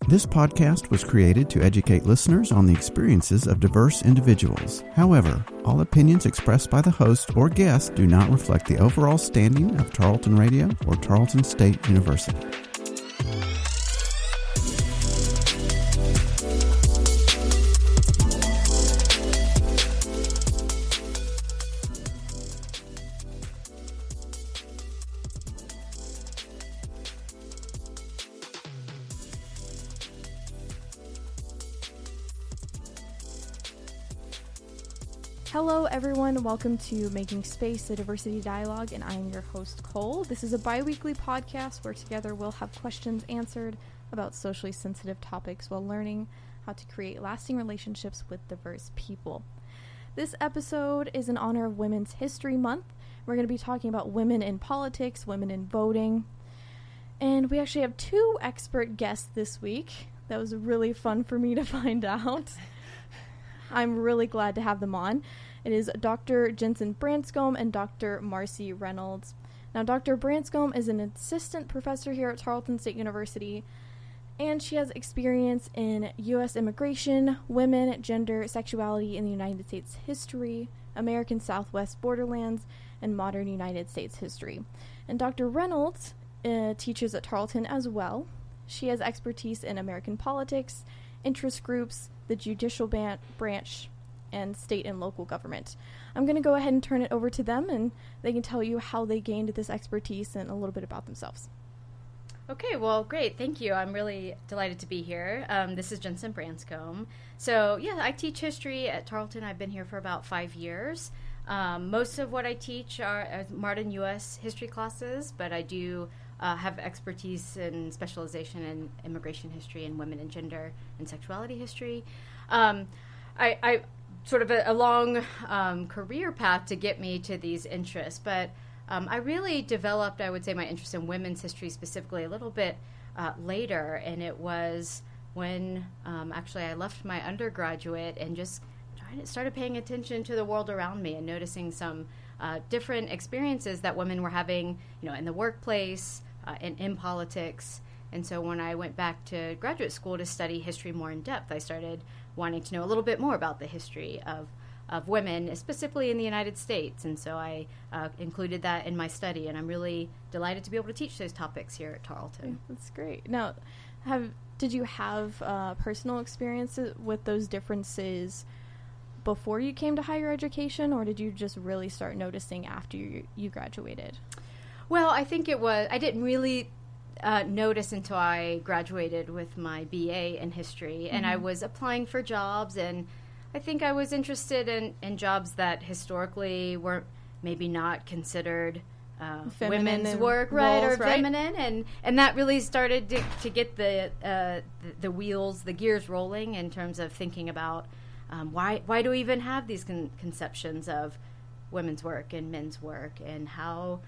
This podcast was created to educate listeners on the experiences of diverse individuals. However, all opinions expressed by the host or guest do not reflect the overall standing of Tarleton Radio or Tarleton State University. Hello everyone, welcome to Making Space, A Diversity Dialogue, and I'm your host, Cole. This is a bi-weekly podcast where together we'll have questions answered about socially sensitive topics while learning how to create lasting relationships with diverse people. This episode is in honor of Women's History Month. We're going to be talking about women in politics, women in voting, and we actually have two expert guests this week. That was really fun for me to find out. I'm really glad to have them on. It is Dr. Jensen Branscombe and Dr. Marcy Reynolds. Now, Dr. Branscombe is an assistant professor here at Tarleton State University, and she has experience in U.S. immigration, women, gender, sexuality in the United States history, American Southwest borderlands, and modern United States history. And Dr. Reynolds teaches at Tarleton as well. She has expertise in American politics, interest groups, the judicial branch, and state and local government. I'm going to go ahead and turn it over to them, and they can tell you how they gained this expertise and a little bit about themselves. Okay, well, great. Thank you. I'm really delighted to be here. This is Jensen Branscombe. So, I teach history at Tarleton. I've been here for about 5 years. Most of what I teach are modern U.S. history classes, but I do have expertise and specialization in immigration history and women and gender and sexuality history. I sort of a long career path to get me to these interests, but I really developed, I would say, my interest in women's history specifically a little bit later, and it was when actually I left my undergraduate and just started paying attention to the world around me and noticing some different experiences that women were having, in the workplace, and in politics. And so when I went back to graduate school to study history more in depth, I started wanting to know a little bit more about the history of women, specifically in the United States. And so I included that in my study, and I'm really delighted to be able to teach those topics here at Tarleton. That's great. Now, did you have personal experiences with those differences before you came to higher education, or did you just really start noticing after you graduated? Well, I think I didn't really notice until I graduated with my BA in history, mm-hmm. and I was applying for jobs, and I think I was interested in jobs that historically were maybe not considered women's work, right, roles, or feminine, right? And that really started to get the wheels, the gears rolling in terms of thinking about why do we even have these conceptions of women's work and men's work, and how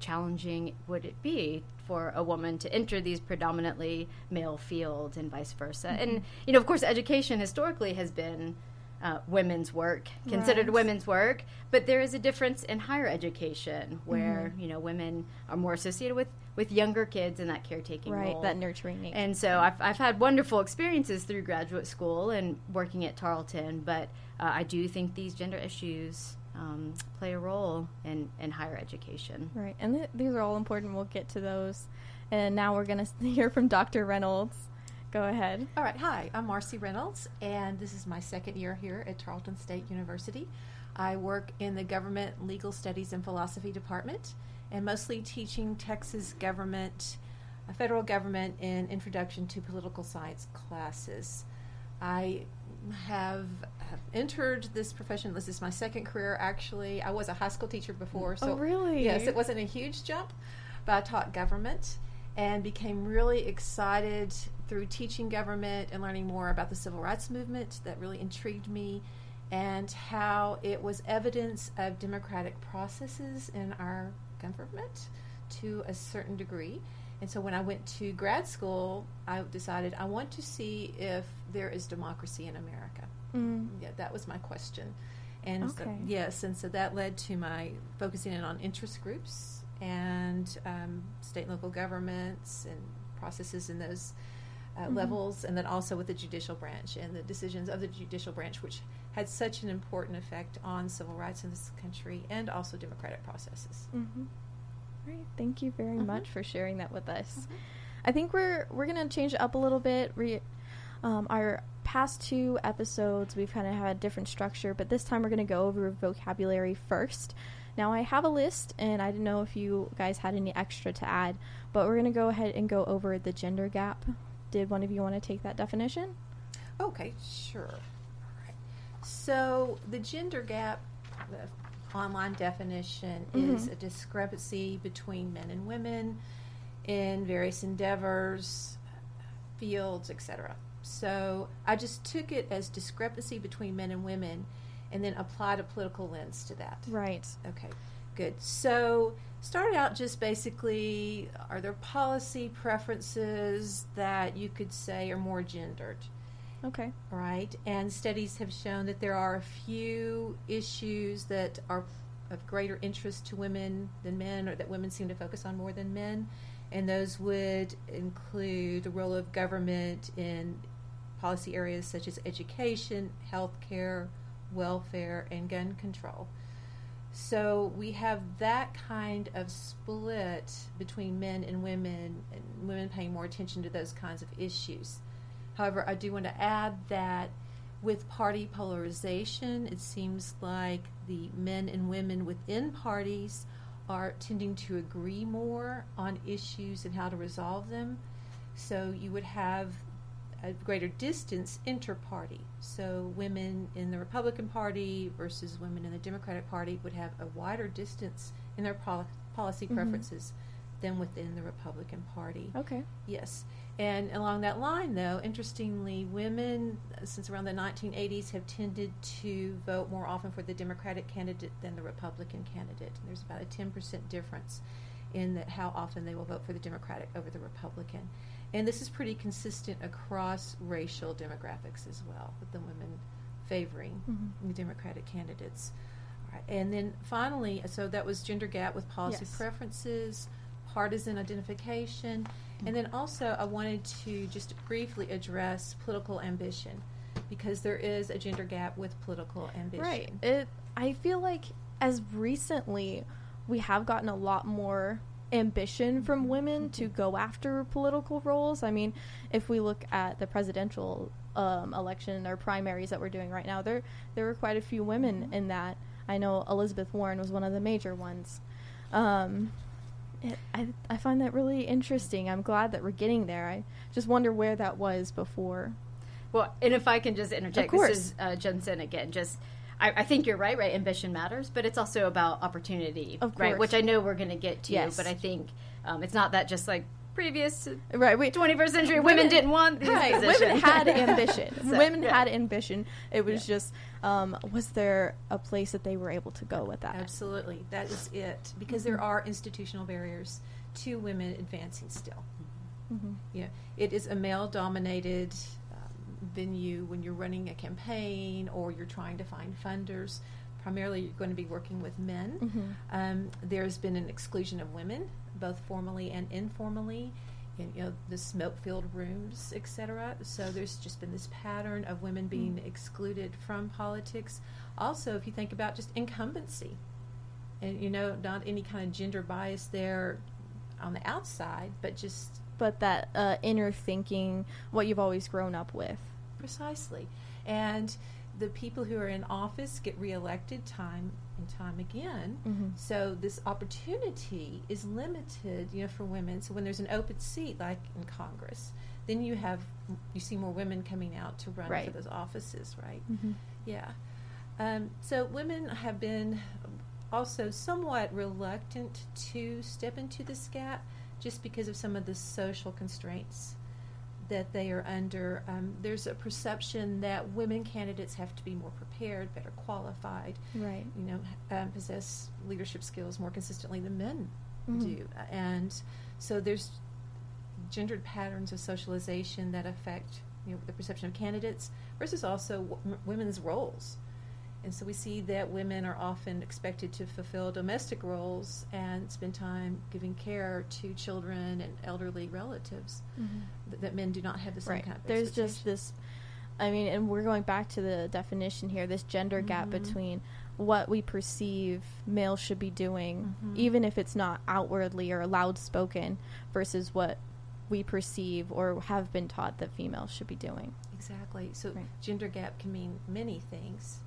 challenging would it be for a woman to enter these predominantly male fields and vice versa? Mm-hmm. And, of course, education historically has been women's work, considered right. women's work, but there is a difference in higher education where, mm-hmm. Women are more associated with younger kids in that caretaking right, role. Right, that nurturing nature. And so I've had wonderful experiences through graduate school and working at Tarleton, but I do think these gender issues play a role in higher education. Right, and these are all important. We'll get to those. And now we're going to hear from Dr. Reynolds. Go ahead. All right. Hi, I'm Marcy Reynolds, and this is my second year here at Tarleton State University. I work in the Government, Legal Studies, and Philosophy Department, and mostly teaching Texas government, federal government, and Introduction to Political Science classes. I have entered this profession. This is my second career, actually. I was a high school teacher before. So, oh, really? Yes, it wasn't a huge jump, but I taught government and became really excited through teaching government and learning more about the civil rights movement. That really intrigued me, and how it was evidence of democratic processes in our government to a certain degree. And so when I went to grad school, I decided I want to see if there is democracy in America. Mm. Yeah, that was my question. And so, yes, and so that led to my focusing in on interest groups and state and local governments and processes in those levels, and then also with the judicial branch and the decisions of the judicial branch, which had such an important effect on civil rights in this country and also democratic processes. Mm-hmm. Great. Thank you very much for sharing that with us. I think we're going to change it up a little bit. Our past two episodes, we've kind of had a different structure, but this time we're going to go over vocabulary first. Now, I have a list, and I didn't know if you guys had any extra to add, but we're going to go ahead and go over the gender gap. Did one of you want to take that definition? Okay, sure. All right. So the gender gap, the online definition, is a discrepancy between men and women in various endeavors, fields, etc. So I just took it as discrepancy between men and women and then applied a political lens to that. Right. Okay, good. So started out just basically, are there policy preferences that you could say are more gendered? Okay. Right? And studies have shown that there are a few issues that are of greater interest to women than men, or that women seem to focus on more than men. And those would include the role of government in policy areas such as education, healthcare, welfare, and gun control. So we have that kind of split between men and women paying more attention to those kinds of issues. However, I do want to add that with party polarization, it seems like the men and women within parties are tending to agree more on issues and how to resolve them. So you would have a greater distance inter-party. So women in the Republican Party versus women in the Democratic Party would have a wider distance in their policy preferences than within the Republican Party. Okay. Yes. And along that line, though, interestingly, women, since around the 1980s, have tended to vote more often for the Democratic candidate than the Republican candidate. And there's about a 10% difference in that how often they will vote for the Democratic over the Republican. And this is pretty consistent across racial demographics as well, with the women favoring the Democratic candidates. All right. And then finally, so that was gender gap with policy preferences, partisan identification, and then also I wanted to just briefly address political ambition, because there is a gender gap with political ambition. Right. I feel like as recently we have gotten a lot more ambition from women to go after political roles. I mean, if we look at the presidential election or primaries that we're doing right now, there were quite a few women in that. I know Elizabeth Warren was one of the major ones. I find that really interesting. I'm glad that we're getting there. I just wonder where that was before. Well, and if I can just interject, this is Jensen again. Just, I think you're right. Ambition matters, but it's also about opportunity, right? Which I know we're going to get to, but I think it's not that just like previous 21st century women didn't want these positions. Women had ambition. Had ambition. It was just, was there a place that they were able to go with that? Absolutely. That is it. Because there are institutional barriers to women advancing still. Yeah, it is a male-dominated venue when you're running a campaign or you're trying to find funders. Primarily, you're going to be working with men. There's been an exclusion of women, both formally and informally, in, you know, the smoke-filled rooms, etc. So there's just been this pattern of women being excluded from politics. Also, if you think about just incumbency, and, you know, not any kind of gender bias there on the outside, but just... But that inner thinking, what you've always grown up with. Precisely. And the people who are in office get reelected time and time again. So this opportunity is limited, you know, for women. So when there's an open seat, like in Congress, then you see more women coming out to run for those offices, right? Yeah. So women have been also somewhat reluctant to step into this gap just because of some of the social constraints that they are under. There's a perception that women candidates have to be more prepared, better qualified, you know, possess leadership skills more consistently than men do. And so there's gendered patterns of socialization that affect, you know, the perception of candidates versus also women's roles. And so we see that women are often expected to fulfill domestic roles and spend time giving care to children and elderly relatives, that men do not have the same kind of expectation. There's just this, I mean, and we're going back to the definition here, this gender gap between what we perceive males should be doing, even if it's not outwardly or loud spoken, versus what we perceive or have been taught that females should be doing. Exactly. So gender gap can mean many things.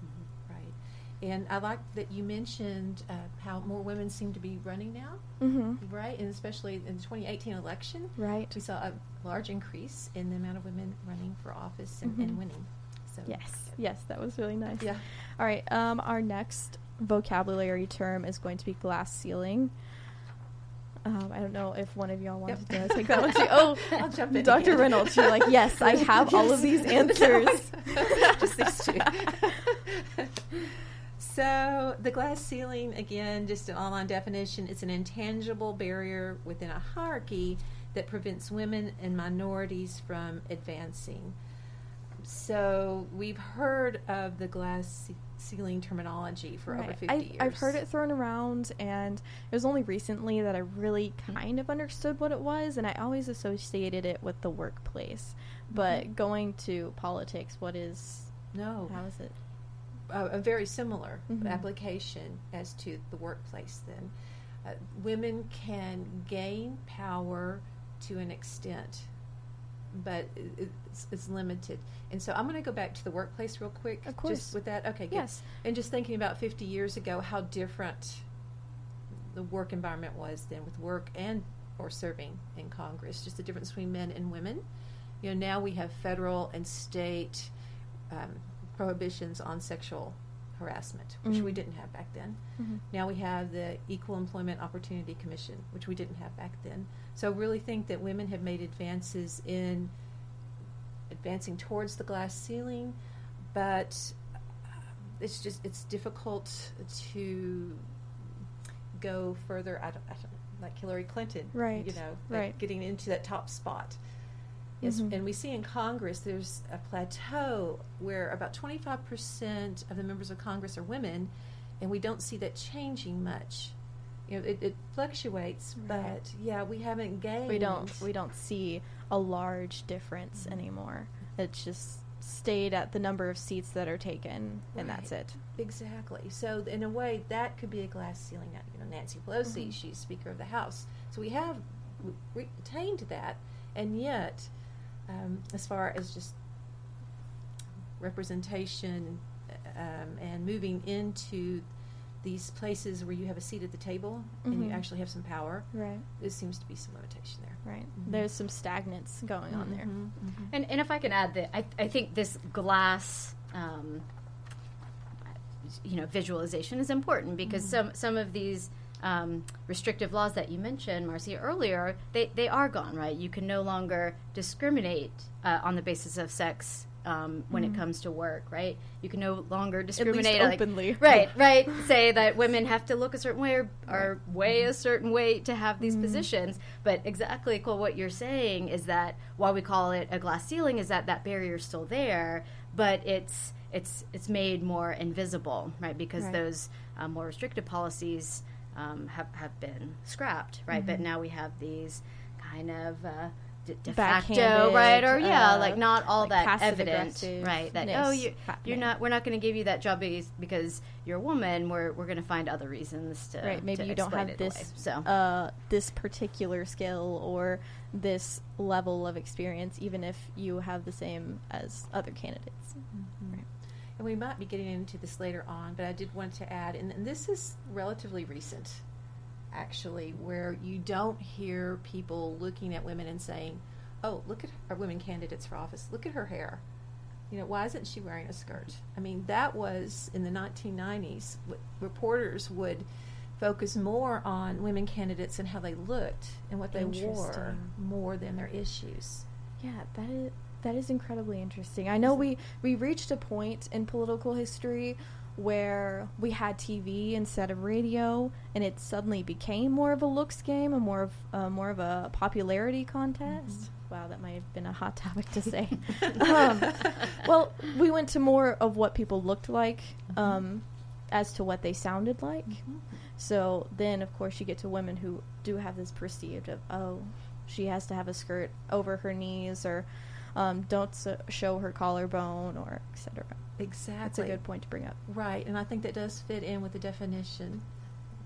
And I like that you mentioned how more women seem to be running now, right? And especially in the 2018 election, we saw a large increase in the amount of women running for office and winning. So yes, that was really nice. Yeah. All right, our next vocabulary term is going to be glass ceiling. I don't know if one of y'all wanted to take that one too. Oh, I'll jump in. Dr. Reynolds, you're like, yes, I have all of these answers. Just these two. So the glass ceiling, again, just an online definition, it's an intangible barrier within a hierarchy that prevents women and minorities from advancing. So we've heard of the glass ceiling terminology for over 50 years. I've heard it thrown around, and it was only recently that I really kind of understood what it was, and I always associated it with the workplace. But going to politics, what is... No. How is it? A very similar application as to the workplace then. Women can gain power to an extent, but it's limited. And so I'm going to go back to the workplace real quick. Of course. Just with that? Okay, good. Yes. And just thinking about 50 years ago, how different the work environment was then with work and or serving in Congress, just the difference between men and women. You know, now we have federal and state prohibitions on sexual harassment, which we didn't have back then. Now we have the Equal Employment Opportunity Commission, which we didn't have back then. So I really think that women have made advances in advancing towards the glass ceiling, but it's just, it's difficult to go further. I don't, like Hillary Clinton, you know, like getting into that top spot. Yes, and we see in Congress there's a plateau where about 25% of the members of Congress are women, and we don't see that changing much. You know, it fluctuates, but yeah, we haven't gained. We don't see a large difference anymore. It's just stayed at the number of seats that are taken, and that's it. Exactly. So in a way, that could be a glass ceiling. Now, you know, Nancy Pelosi, she's Speaker of the House, so we have retained that, and yet. As far as just representation and moving into these places where you have a seat at the table and you actually have some power, there seems to be some limitation there. Right. There's some stagnance going on there. And if I can add that, I think this glass, you know, visualization is important because some of these restrictive laws that you mentioned, Marcy, earlier, they are gone, right? You can no longer discriminate on the basis of sex when it comes to work, right? You can no longer discriminate. At least openly. Like, right. Say that women have to look a certain way or weigh a certain way to have these positions. But exactly, Cole, what you're saying is that while we call it a glass ceiling, is that barrier is still there, but it's made more invisible, right? Because those more restrictive policies have been scrapped, right? But now we have these kind of de facto, right? Or like not all like that evident, right? That you're not. We're not going to give you that job because you're a woman. We're going to find other reasons to maybe you don't have this this particular skill or this level of experience, even if you have the same as other candidates, right? And we might be getting into this later on, but I did want to add, and this is relatively recent, actually, where you don't hear people looking at women and saying, oh, look at our women candidates for office. Look at her hair. You know, why isn't she wearing a skirt? I mean, that was in the 1990s. Reporters would focus more on women candidates and how they looked and what they wore more than their issues. Yeah, that is incredibly interesting. I know we reached a point in political history where we had TV instead of radio, and it suddenly became more of a looks game and more of a popularity contest. Wow, that might have been a hot topic to say. Well, we went to more of what people looked like as to what they sounded like. Mm-hmm. So then, of course, you get to women who do have this perceived of, oh, she has to have a skirt over her knees, or don't show her collarbone, or et cetera. Exactly. That's a good point to bring up. Right, and I think that does fit in with the definition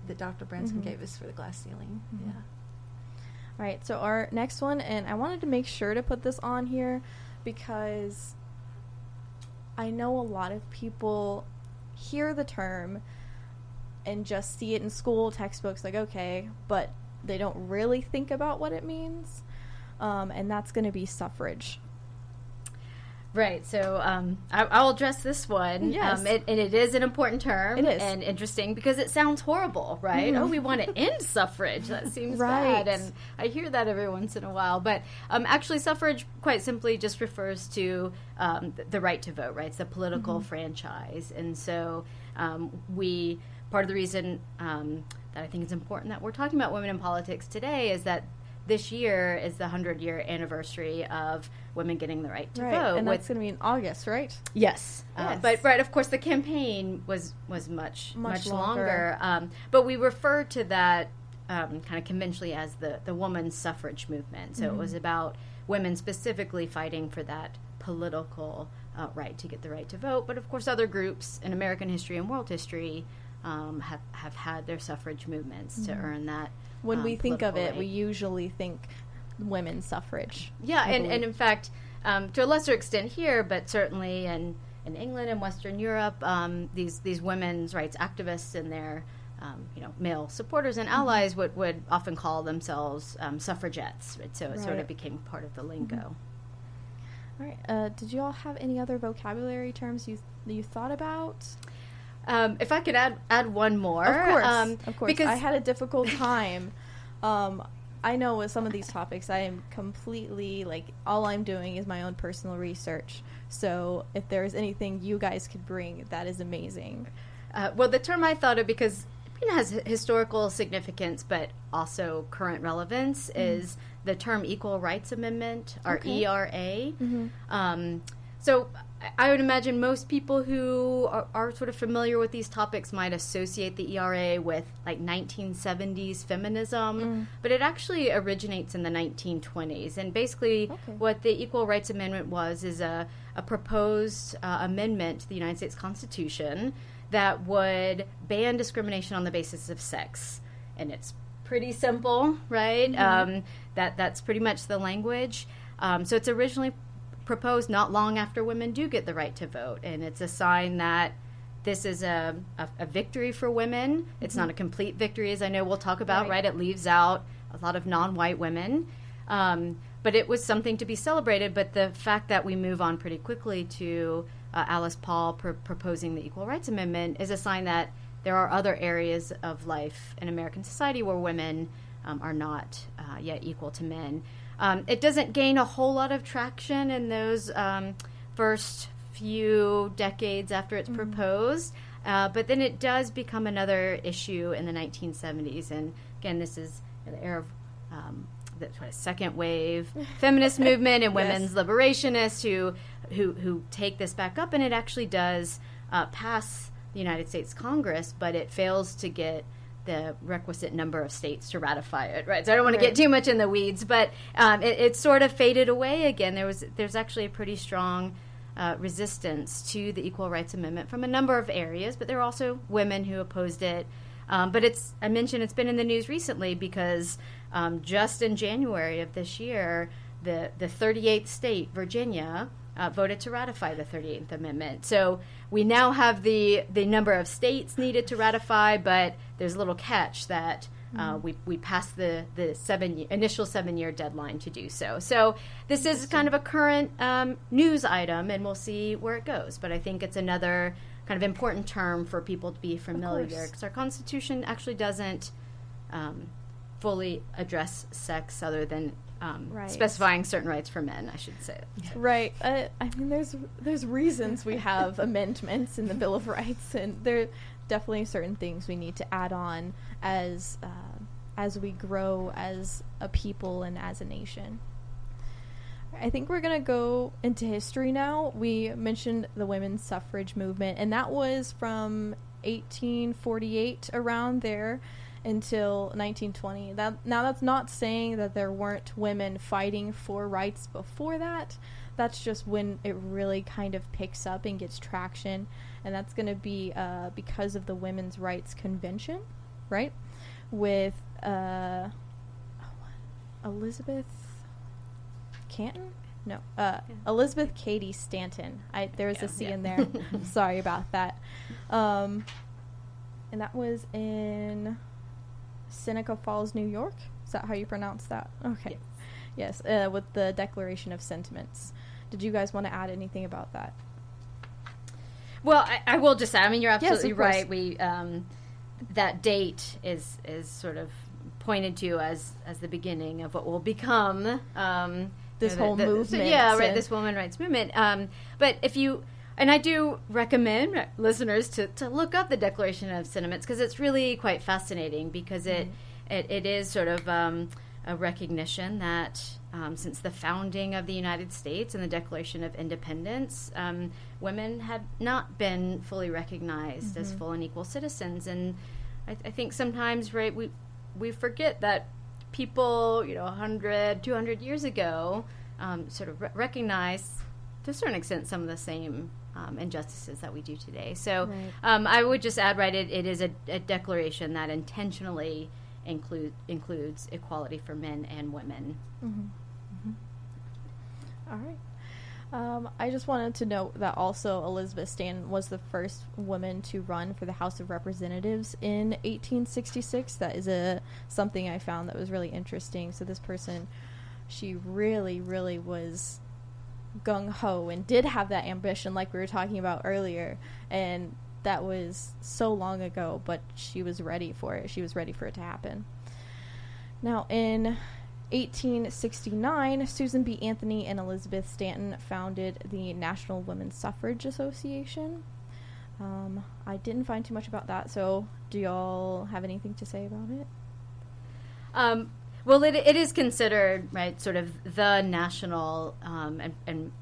that Dr. Branscombe gave us for the glass ceiling. Mm-hmm. Yeah. All right, so our next one, and I wanted to make sure to put this on here because I know a lot of people hear the term and just see it in school textbooks, like, okay, but they don't really think about what it means, and that's going to be suffrage. Right, so I'll address this one. Yes. And it is an important term. It is. And interesting because it sounds horrible, right? Mm. Oh, we want to end suffrage. That seems right. Bad. And I hear that every once in a while. But actually, suffrage quite simply just refers to the right to vote, right? It's a political franchise. And so part of the reason that I think it's important that we're talking about women in politics today is that this year is the 100-year anniversary of women getting the right to vote. And that's going to be in August, right? Yes. Yes. But, right, of course, the campaign was much longer. But we refer to that kind of conventionally as the woman's suffrage movement. So it was about women specifically fighting for that political right to get the right to vote. But, of course, other groups in American history and world history have had their suffrage movements to earn that. When we think of it, we usually think women's suffrage. Yeah, and in fact, to a lesser extent here, but certainly in England and Western Europe, these women's rights activists and their male supporters and allies would often call themselves suffragettes. Right? So it sort of became part of the lingo. All right. Did you all have any other vocabulary terms you thought about? If I could add one more. Of course. Because I had a difficult time. I know with some of these topics, I am completely, all I'm doing is my own personal research. So if there's anything you guys could bring, that is amazing. Well, the term I thought of, because it has historical significance, but also current relevance, is the term Equal Rights Amendment, or ERA. Mm-hmm. So I would imagine most people who are sort of familiar with these topics might associate the ERA with 1970s feminism, but it actually originates in the 1920s. And basically what the Equal Rights Amendment is a proposed amendment to the United States Constitution that would ban discrimination on the basis of sex. And it's pretty simple, right? Mm-hmm. That's pretty much the language. So it's originally proposed not long after women do get the right to vote, and it's a sign that this is a victory for women. It's not a complete victory, as I know we'll talk about, right? It leaves out a lot of non-white women, but it was something to be celebrated. But the fact that we move on pretty quickly to Alice Paul proposing the Equal Rights Amendment is a sign that there are other areas of life in American society where women are not yet equal to men. It doesn't gain a whole lot of traction in those first few decades after it's proposed, but then it does become another issue in the 1970s. And again, this is the era of the second wave feminist movement and women's liberationists who take this back up, and it actually does pass the United States Congress, but it fails to get the requisite number of states to ratify it, right? So I don't want to get too much in the weeds, but it sort of faded away again. There's actually a pretty strong resistance to the Equal Rights Amendment from a number of areas, but there were also women who opposed it. But I mentioned it's been in the news recently because just in January of this year, the 38th state, Virginia, voted to ratify the 38th Amendment. So we now have the number of states needed to ratify, but there's a little catch that we passed the initial 7-year deadline to do so. So this is kind of a current news item, and we'll see where it goes. But I think it's another kind of important term for people to be familiar with, because our Constitution actually doesn't fully address sex other than specifying certain rights for men, I should say. So. Right. I mean, there's reasons we have amendments in the Bill of Rights, and there are definitely certain things we need to add on as we grow as a people and as a nation. I think we're going to go into history now. We mentioned the women's suffrage movement, and that was from 1848 around there until 1920. Now that's not saying that there weren't women fighting for rights before that. That's just when it really kind of picks up and gets traction, and that's going to be because of the Women's Rights Convention, right? With Elizabeth Cady Stanton. There's a C in there. Sorry about that. And that was in Seneca Falls, New York. Is that how you pronounce that? Okay. Yes, with the Declaration of Sentiments. Did you guys want to add anything about that? Well, I will just say, I mean, you're absolutely right. We that date is sort of pointed to as the beginning of what will become this whole movement. Yeah, right, this women's rights movement. But if you... And I do recommend listeners to look up the Declaration of Sentiments, because it's really quite fascinating, because it is sort of a recognition that since the founding of the United States and the Declaration of Independence, women have not been fully recognized as full and equal citizens. And I think sometimes, right, we forget that people, 100, 200 years ago sort of recognized, to a certain extent, some of the same injustices that we do today. So I would just add, right, it is a declaration that intentionally includes equality for men and women. All right. I just wanted to note that also Elizabeth Stanton was the first woman to run for the House of Representatives in 1866. That is something I found that was really interesting. So this person, she really, really was gung-ho and did have that ambition, like we were talking about earlier, and that was so long ago, but she was ready for it. She was ready for it to happen. Now, in 1869, Susan B. Anthony and Elizabeth Stanton founded the National Woman Suffrage Association. I didn't find too much about that, so do y'all have anything to say about it? Well, it is considered, right, sort of the national and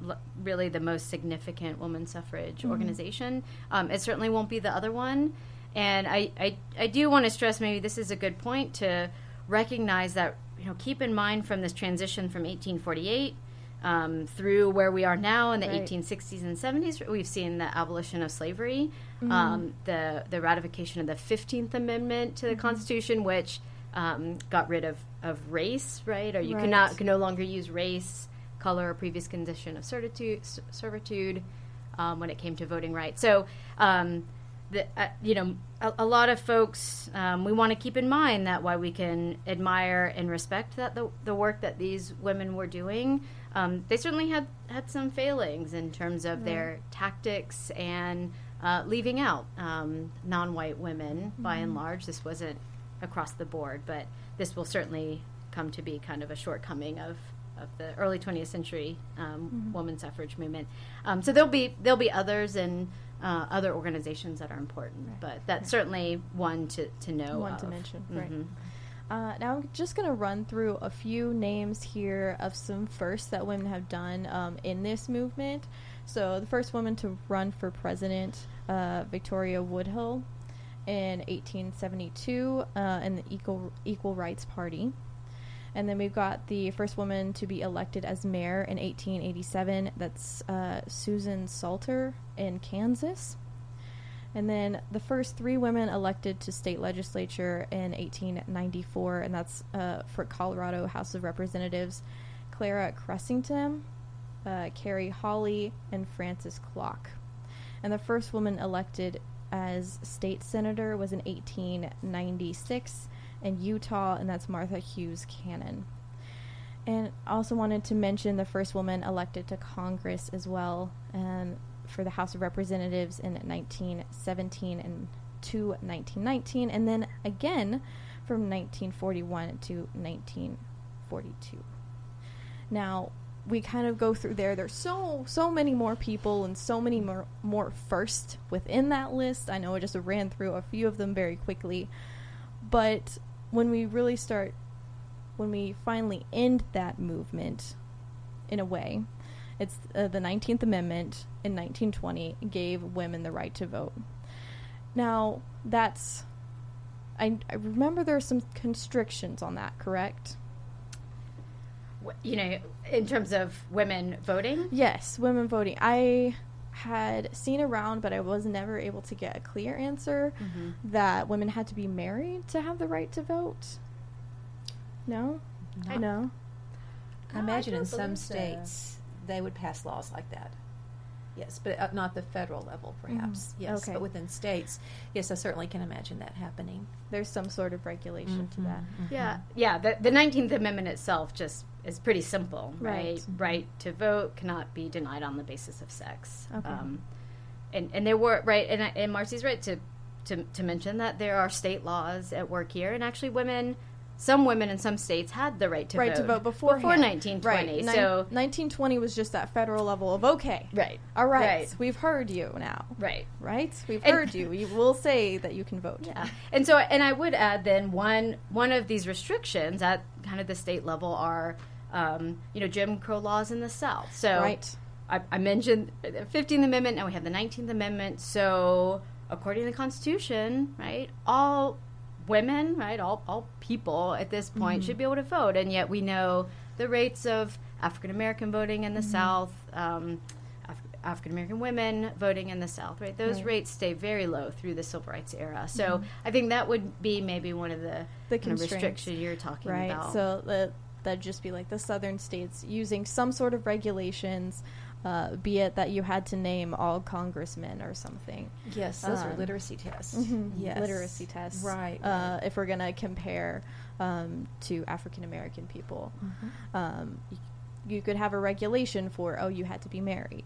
really the most significant women's suffrage organization. It certainly won't be the other one. And I do want to stress, maybe this is a good point to recognize that, keep in mind from this transition from 1848 through where we are now in the 1860s and 70s, we've seen the abolition of slavery, the ratification of the 15th Amendment to the Constitution, which... got rid of race, right? Or you can no longer use race, color, or previous condition of servitude when it came to voting rights. So, a lot of folks, we want to keep in mind that while we can admire and respect that the work that these women were doing, they certainly had some failings in terms of their tactics and leaving out non-white women by and large. This wasn't across the board, but this will certainly come to be kind of a shortcoming of the early 20th century women's suffrage movement. So there'll be others and other organizations that are important, but that's certainly one to know. One to mention, now I'm just going to run through a few names here of some firsts that women have done in this movement. So the first woman to run for president, Victoria Woodhull, in 1872 in the Equal Rights Party. And then we've got the first woman to be elected as mayor in 1887. That's Susan Salter in Kansas. And then the first three women elected to state legislature in 1894, and that's for Colorado House of Representatives, Clara Cressington, Carrie Hawley, and Frances Clock. And the first woman elected as state senator was in 1896 in Utah, and that's Martha Hughes Cannon. And also wanted to mention the first woman elected to Congress as well, for the House of Representatives in 1917 and to 1919, and then again from 1941 to 1942. Now, we kind of go through there. There's so many more people and so many more first within that list. I know I just ran through a few of them very quickly. But when we finally end that movement in a way. It's the 19th Amendment in 1920 gave women the right to vote. Now, that's... I remember there are some constrictions on that, correct? You know, in terms of women voting? Yes, women voting. I had seen around, but I was never able to get a clear answer that women had to be married to have the right to vote. No? No. No. I imagine in some states they would pass laws like that. Yes, but not the federal level, perhaps. Yes, okay. But within states, yes, I certainly can imagine that happening. There's some sort of regulation to that. Yeah. The 19th Amendment itself just is pretty simple, right? Right to vote cannot be denied on the basis of sex. Okay. And there were and Marcy's right to mention that there are state laws at work here, and actually women. Some women in some states had the right to vote. Right to vote before 1920. Right. So 1920 was just that federal level of, okay. Right. All right. Right. We've heard you now. Right. Right? We've heard you. We will say that you can vote. Yeah. And so, and I would add then one of these restrictions at kind of the state level are, Jim Crow laws in the South. So right. I mentioned the 15th Amendment, now we have the 19th Amendment. So according to the Constitution, right, all... women, right, all people at this point should be able to vote, and yet we know the rates of African-American voting in the South, African-American women voting in the South, right? Those rates stay very low through the Civil Rights era. So I think that would be maybe one of the restrictions you're talking about. Right, so that'd just be like the Southern states using some sort of regulations, be it that you had to name all congressmen or something. Yes, those are literacy tests. Yes. Literacy tests. Right. If we're going to compare to African-American people. You could have a regulation for, you had to be married,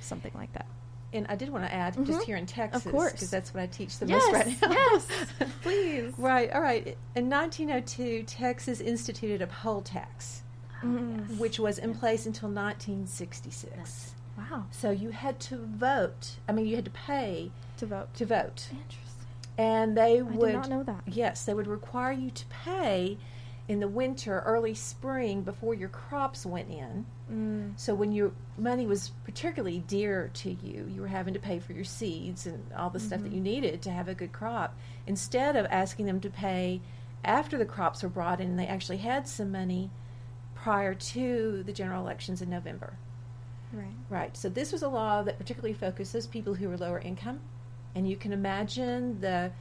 something like that. And I did want to add, just here in Texas, because that's what I teach the most right now. Yes, please. Right, all right. In 1902, Texas instituted a poll tax. Yes. Which was in place until 1966. Yes. Wow. So you had to vote. I mean, you had to pay to vote. Interesting. And they would... I did not know that. Yes, they would require you to pay in the winter, early spring, before your crops went in. So when your money was particularly dear to you, you were having to pay for your seeds and all the stuff that you needed to have a good crop, instead of asking them to pay after the crops were brought in and they actually had some money prior to the general elections in November. Right. Right. So this was a law that particularly focuses people who were lower income. And you can imagine the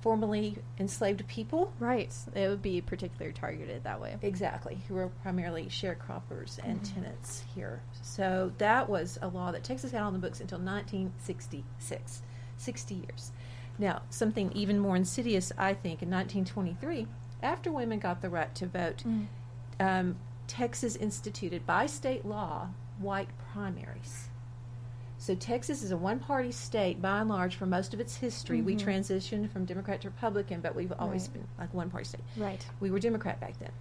formerly enslaved people. Right. It would be particularly targeted that way. Exactly. Who were primarily sharecroppers and tenants here. So that was a law that Texas had on the books until 1966. 60 years. Now, something even more insidious, I think, in 1923, after women got the right to vote, Texas instituted by state law white primaries. So Texas is a one-party state by and large for most of its history. We transitioned from Democrat to Republican, but we've always been like a one-party state. Right. We were Democrat back then.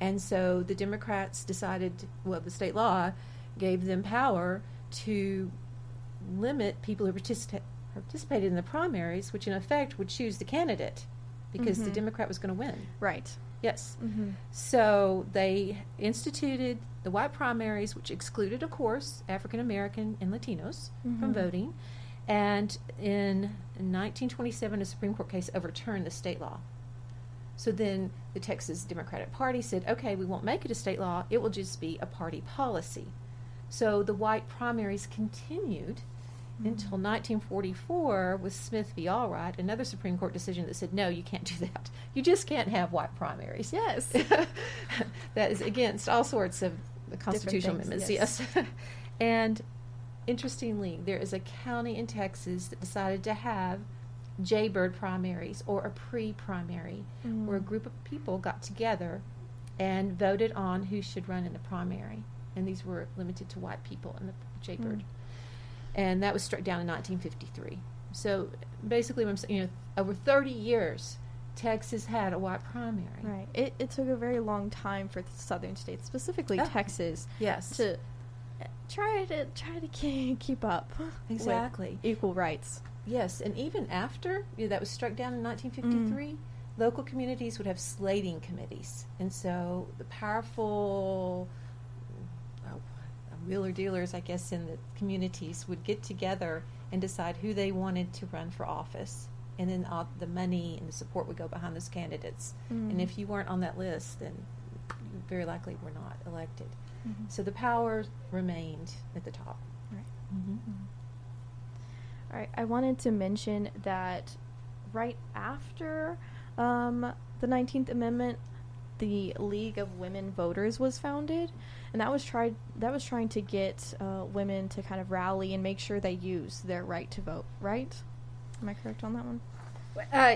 And so the Democrats decided, the state law gave them power to limit people who participated in the primaries, which in effect would choose the candidate because the Democrat was going to win. Right. Yes. So they instituted the white primaries, which excluded, of course, African American and Latinos from voting. And in 1927, a Supreme Court case overturned the state law. So then the Texas Democratic Party said, okay, we won't make it a state law. It will just be a party policy. So the white primaries continued until 1944 with Smith v. Allwright, another Supreme Court decision that said, no, you can't do that. You just can't have white primaries. Yes. That is against all sorts of constitutional amendments. Yes. And interestingly, there is a county in Texas that decided to have Jaybird primaries or a pre-primary where a group of people got together and voted on who should run in the primary. And these were limited to white people in the Jaybird. And that was struck down in 1953. So basically, what I'm saying, over 30 years, Texas had a white primary. Right. It took a very long time for the southern states, specifically Texas, to try to keep up. Exactly. With equal rights. Yes, and even after that was struck down in 1953, local communities would have slating committees, and so the powerful wheeler dealers, I guess, in the communities would get together and decide who they wanted to run for office. And then all the money and the support would go behind those candidates. Mm-hmm. And if you weren't on that list, then you very likely were not elected. Mm-hmm. So the power remained at the top. Right. Mm-hmm. Mm-hmm. All right. I wanted to mention that right after the 19th Amendment, the League of Women Voters was founded, and that was trying to get women to kind of rally and make sure they use their right to vote, right? Am I correct on that one?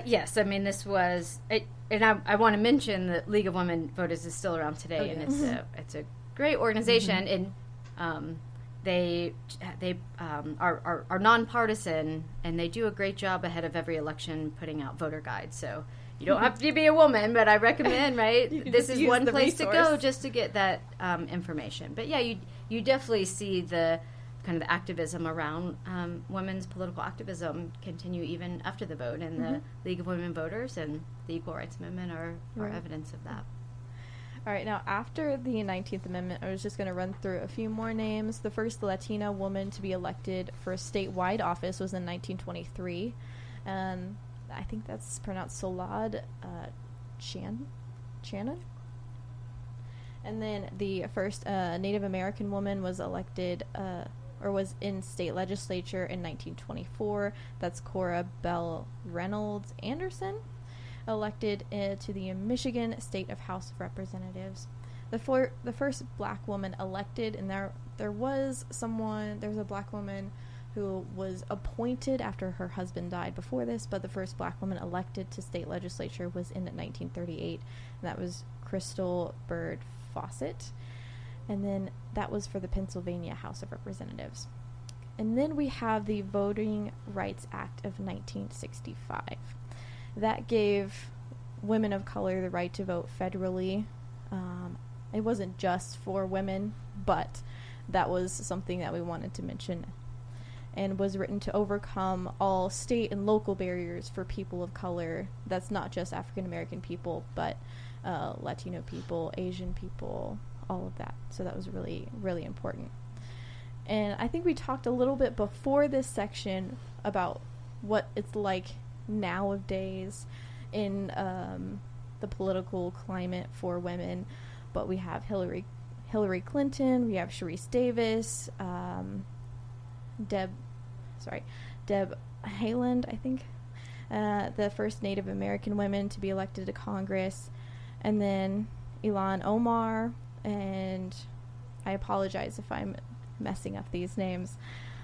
Yes. I mean, this was it, and I want to mention that League of Women Voters is still around today, and it's a great organization, mm-hmm. and they are nonpartisan, and they do a great job ahead of every election putting out voter guides. So you don't have to be a woman, but I recommend, right? This is one place to go just to get that information. But yeah, you definitely see the kind of activism around women's political activism continue even after the vote, and mm-hmm. the League of Women Voters and the Equal Rights Amendment are right. evidence of that. All right, now after the 19th Amendment, I was just going to run through a few more names. The first Latina woman to be elected for a statewide office was in 1923, and I think that's pronounced Solad Channon. And then the first Native American woman was elected or was in state legislature in 1924. That's Cora Bell Reynolds Anderson, elected to the Michigan State of House of Representatives. The first black woman elected, and there was a black woman who was appointed after her husband died before this, but the first black woman elected to state legislature was in 1938, and that was Crystal Bird Fawcett, and then that was for the Pennsylvania House of Representatives. And then we have the Voting Rights Act of 1965. That gave women of color the right to vote federally. It wasn't just for women, but that was something that we wanted to mention, and was written to overcome all state and local barriers for people of color. That's not just African American people, but Latino people, Asian people, all of that. So that was really, really important. And I think we talked a little bit before this section about what it's like nowadays in the political climate for women. But we have Hillary Clinton, we have Sharice Davis, Deb Haaland, I think, the first Native American women to be elected to Congress, and then Ilhan Omar, and I apologize if I'm messing up these names,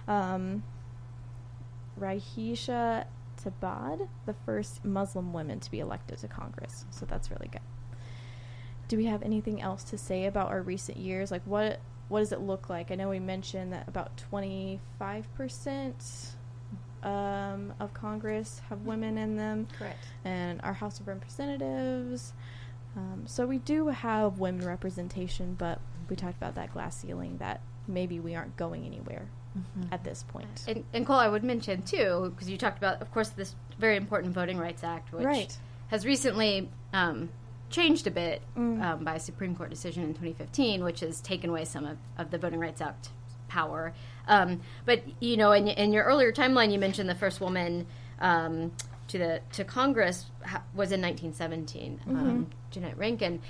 Rahisha Tabad, the first Muslim women to be elected to Congress. So that's really good. Do we have anything else to say about our recent years? Like, what does it look like? I know we mentioned that about 25% of Congress have women in them. Correct. And our House of Representatives. So we do have women representation, but we talked about that glass ceiling, that maybe we aren't going anywhere mm-hmm. at this point. And Cole, I would mention, too, because you talked about, of course, this very important Voting Rights Act, which right. has recently... changed a bit by a Supreme Court decision in 2015, which has taken away some of the Voting Rights Act power. But, you know, in your earlier timeline, you mentioned the first woman to Congress was in 1917, mm-hmm. Jeanette Rankin.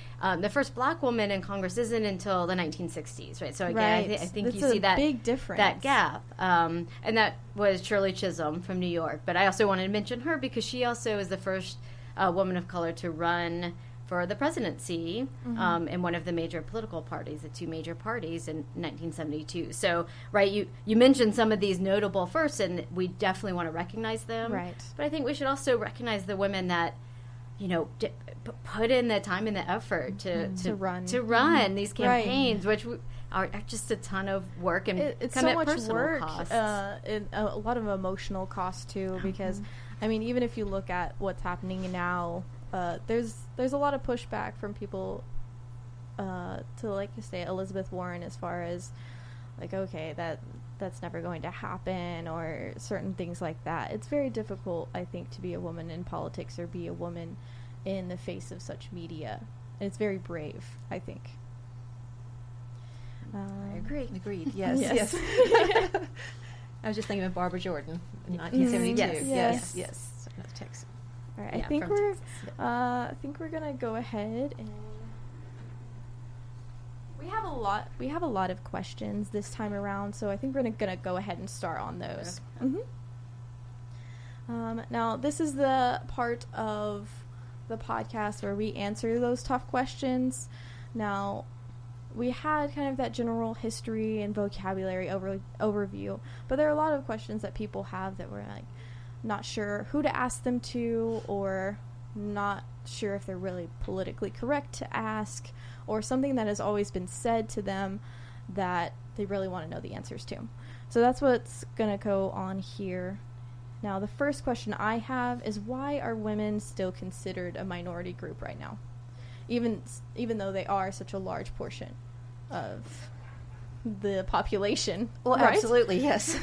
The first black woman in Congress isn't until the 1960s, right? So again, right. I think that's you see that big difference, that gap, and that was Shirley Chisholm from New York. But I also wanted to mention her because she also is the first woman of color to run for the presidency mm-hmm. In one of the major political parties, the two major parties in 1972. So, right, you mentioned some of these notable firsts, and we definitely want to recognize them. Right. But I think we should also recognize the women that, you know, put in the time and the effort mm-hmm. to run mm-hmm. these campaigns, right. which are just a ton of work, and it's come so at much personal work, costs. And a lot of emotional costs too, because mm-hmm. I mean, even if you look at what's happening now. There's a lot of pushback from people to, like you say, Elizabeth Warren, as far as like, okay, that's never going to happen, or certain things like that. It's very difficult, I think, to be a woman in politics or be a woman in the face of such media. And it's very brave, I think. I agree. Agreed. Yes. Yes. Yes. I was just thinking of Barbara Jordan in 1972. Yes. Yes. Yes. Yes. Texas. All right. Yeah, I think we're gonna go ahead and. We have a lot of questions this time around, so I think we're gonna go ahead and start on those. Yeah. Mm-hmm. Now, this is the part of the podcast where we answer those tough questions. Now, we had kind of that general history and vocabulary overview, but there are a lot of questions that people have that we're like not sure who to ask them to, or not sure if they're really politically correct to ask, or something that has always been said to them that they really want to know the answers to. So that's what's going to go on here. Now, the first question I have is, why are women still considered a minority group right now, even though they are such a large portion of the population? Well, right? Absolutely, yes.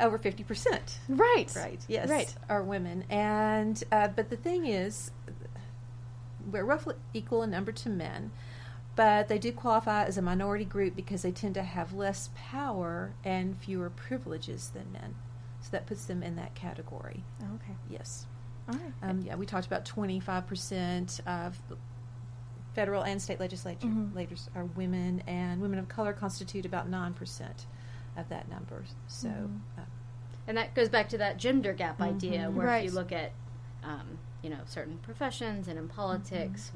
Over 50%. Right. Right, yes, right. Are women. And but the thing is, we're roughly equal in number to men, but they do qualify as a minority group because they tend to have less power and fewer privileges than men. So that puts them in that category. Oh, okay. Yes. All right. Yeah, we talked about 25% of federal and state legislatures are women, and women of color constitute about 9% of that number. So, and that goes back to that gender gap idea, where if you look at, certain professions and in politics,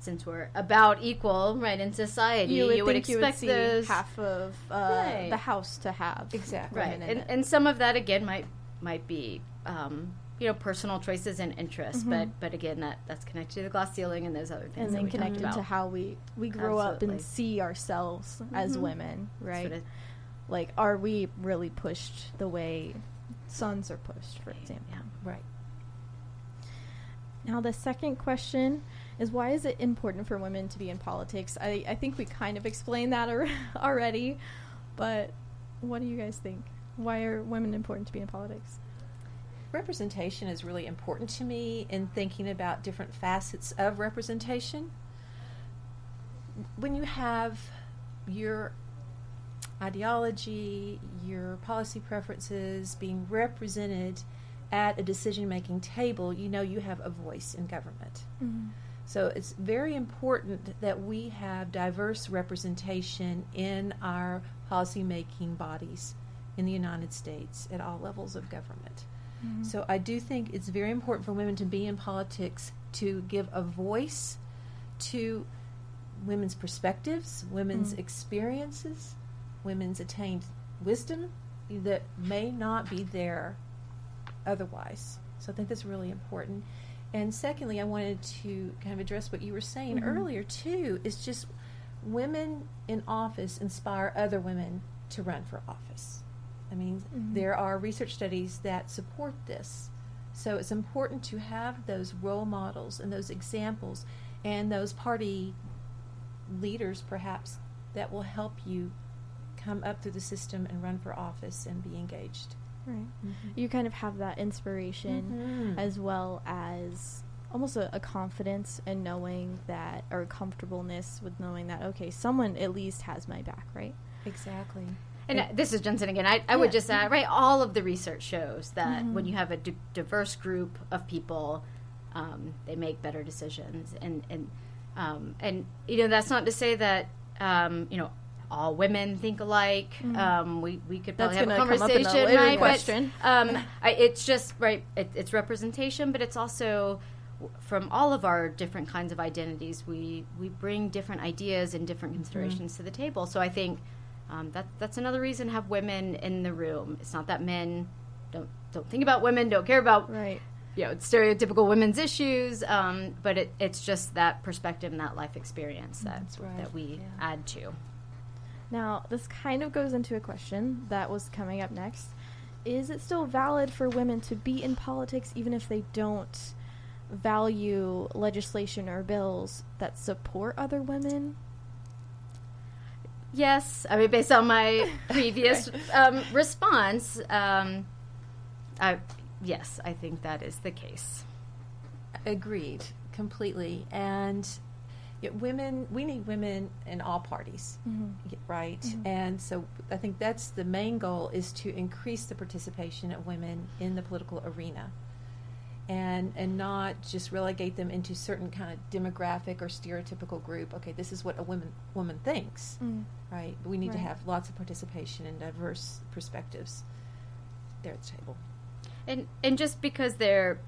since we're about equal, right, in society, you would expect those half of the House to have women in it. And some of that again might be personal choices and interests, but again that's connected to the glass ceiling and those other things, and then connected to how we grow up and see ourselves as women, right? Like, are we really pushed the way sons are pushed, for example? Yeah. Right. Now, the second question is, why is it important for women to be in politics? I think we kind of explained that already, but what do you guys think? Why are women important to be in politics? Representation is really important to me in thinking about different facets of representation. When you have your ideology, your policy preferences being represented at a decision-making table, you have a voice in government. Mm-hmm. So it's very important that we have diverse representation in our policy-making bodies in the United States at all levels of government. Mm-hmm. So I do think it's very important for women to be in politics, to give a voice to women's perspectives, women's experiences, women's attained wisdom that may not be there otherwise. So I think that's really important. And secondly, I wanted to kind of address what you were saying earlier too, is just women in office inspire other women to run for office. I mean, there are research studies that support this. So it's important to have those role models and those examples and those party leaders perhaps that will help you come up through the system and run for office and be engaged. Right. Mm-hmm. You kind of have that inspiration as well as almost a confidence in knowing that, or comfortableness with knowing that, okay, someone at least has my back, right? Exactly. And this is Jensen again. I would just add, right, all of the research shows that when you have a diverse group of people, they make better decisions. And that's not to say that, all women think alike. We could probably have a conversation, right? Question. But, it's just right. It's representation, but it's also from all of our different kinds of identities. We bring different ideas and different considerations to the table. So I think that's another reason have women in the room. It's not that men don't think about women, don't care about stereotypical women's issues. But it's just that perspective and that life experience that we add to. Now, this kind of goes into a question that was coming up next. Is it still valid for women to be in politics even if they don't value legislation or bills that support other women? Yes. I mean, based on my previous response, yes, I think that is the case. Agreed. Completely. And Yet women, we need women in all parties, right? And so I think that's the main goal, is to increase the participation of women in the political arena, and not just relegate them into certain kind of demographic or stereotypical group. Okay, this is what a woman thinks, right? But we need to have lots of participation and diverse perspectives there at the table. And just because they're,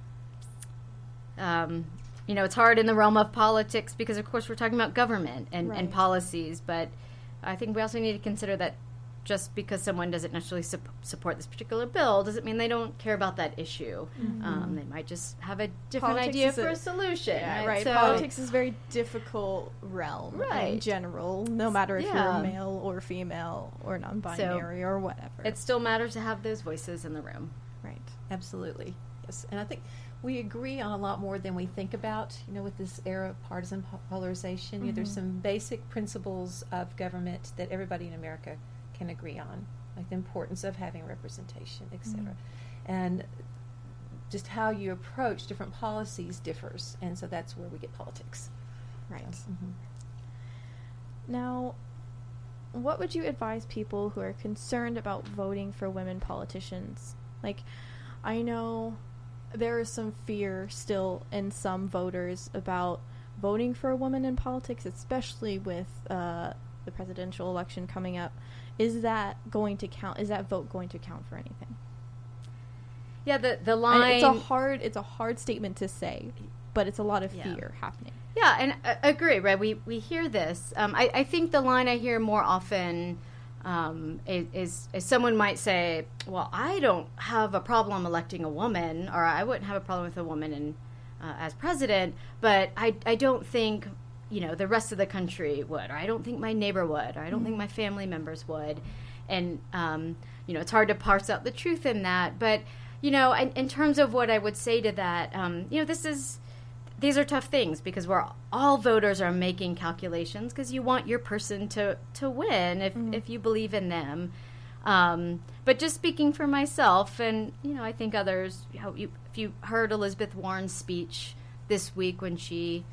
you know, it's hard in the realm of politics because, of course, we're talking about government and policies, but I think we also need to consider that just because someone doesn't necessarily support this particular bill doesn't mean they don't care about that issue. They might just have a different idea for a solution. Yeah, right. So, politics is a very difficult realm in general, no matter if you're male or female or non-binary or whatever. It still matters to have those voices in the room. Right. Absolutely. Yes. And I think we agree on a lot more than we think about, you know, with this era of partisan polarization. You know, there's some basic principles of government that everybody in America can agree on, like the importance of having representation, etc. And just how you approach different policies differs, and so that's where we get politics. Right. So, Now, what would you advise people who are concerned about voting for women politicians? Like, I know there is some fear still in some voters about voting for a woman in politics, especially with the presidential election coming up. Is that going to count? Is that vote going to count for anything? Yeah, the line. And it's a hard statement to say, but it's a lot of fear happening. Yeah, and I agree, right? We hear this. I think the line I hear more often is someone might say, well, I don't have a problem electing a woman, or I wouldn't have a problem with a woman as president, but I don't think, you know, the rest of the country would, or I don't think my neighbor would, or I don't think my family members would. And, you know, it's hard to parse out the truth in that. But, you know, in terms of what I would say to that, you know, these are tough things because we're all voters are making calculations because you want your person to win if you believe in them. But just speaking for myself and, you know, I think others, if you heard Elizabeth Warren's speech this week when she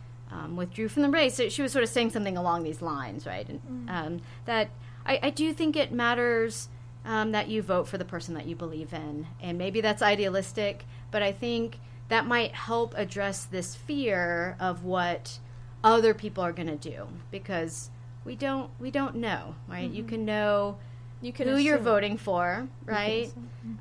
withdrew from the race, she was sort of saying something along these lines, right? And, that I do think it matters that you vote for the person that you believe in. And maybe that's idealistic, but I think that might help address this fear of what other people are going to do, because we don't know, right? You can know who you're voting for, right?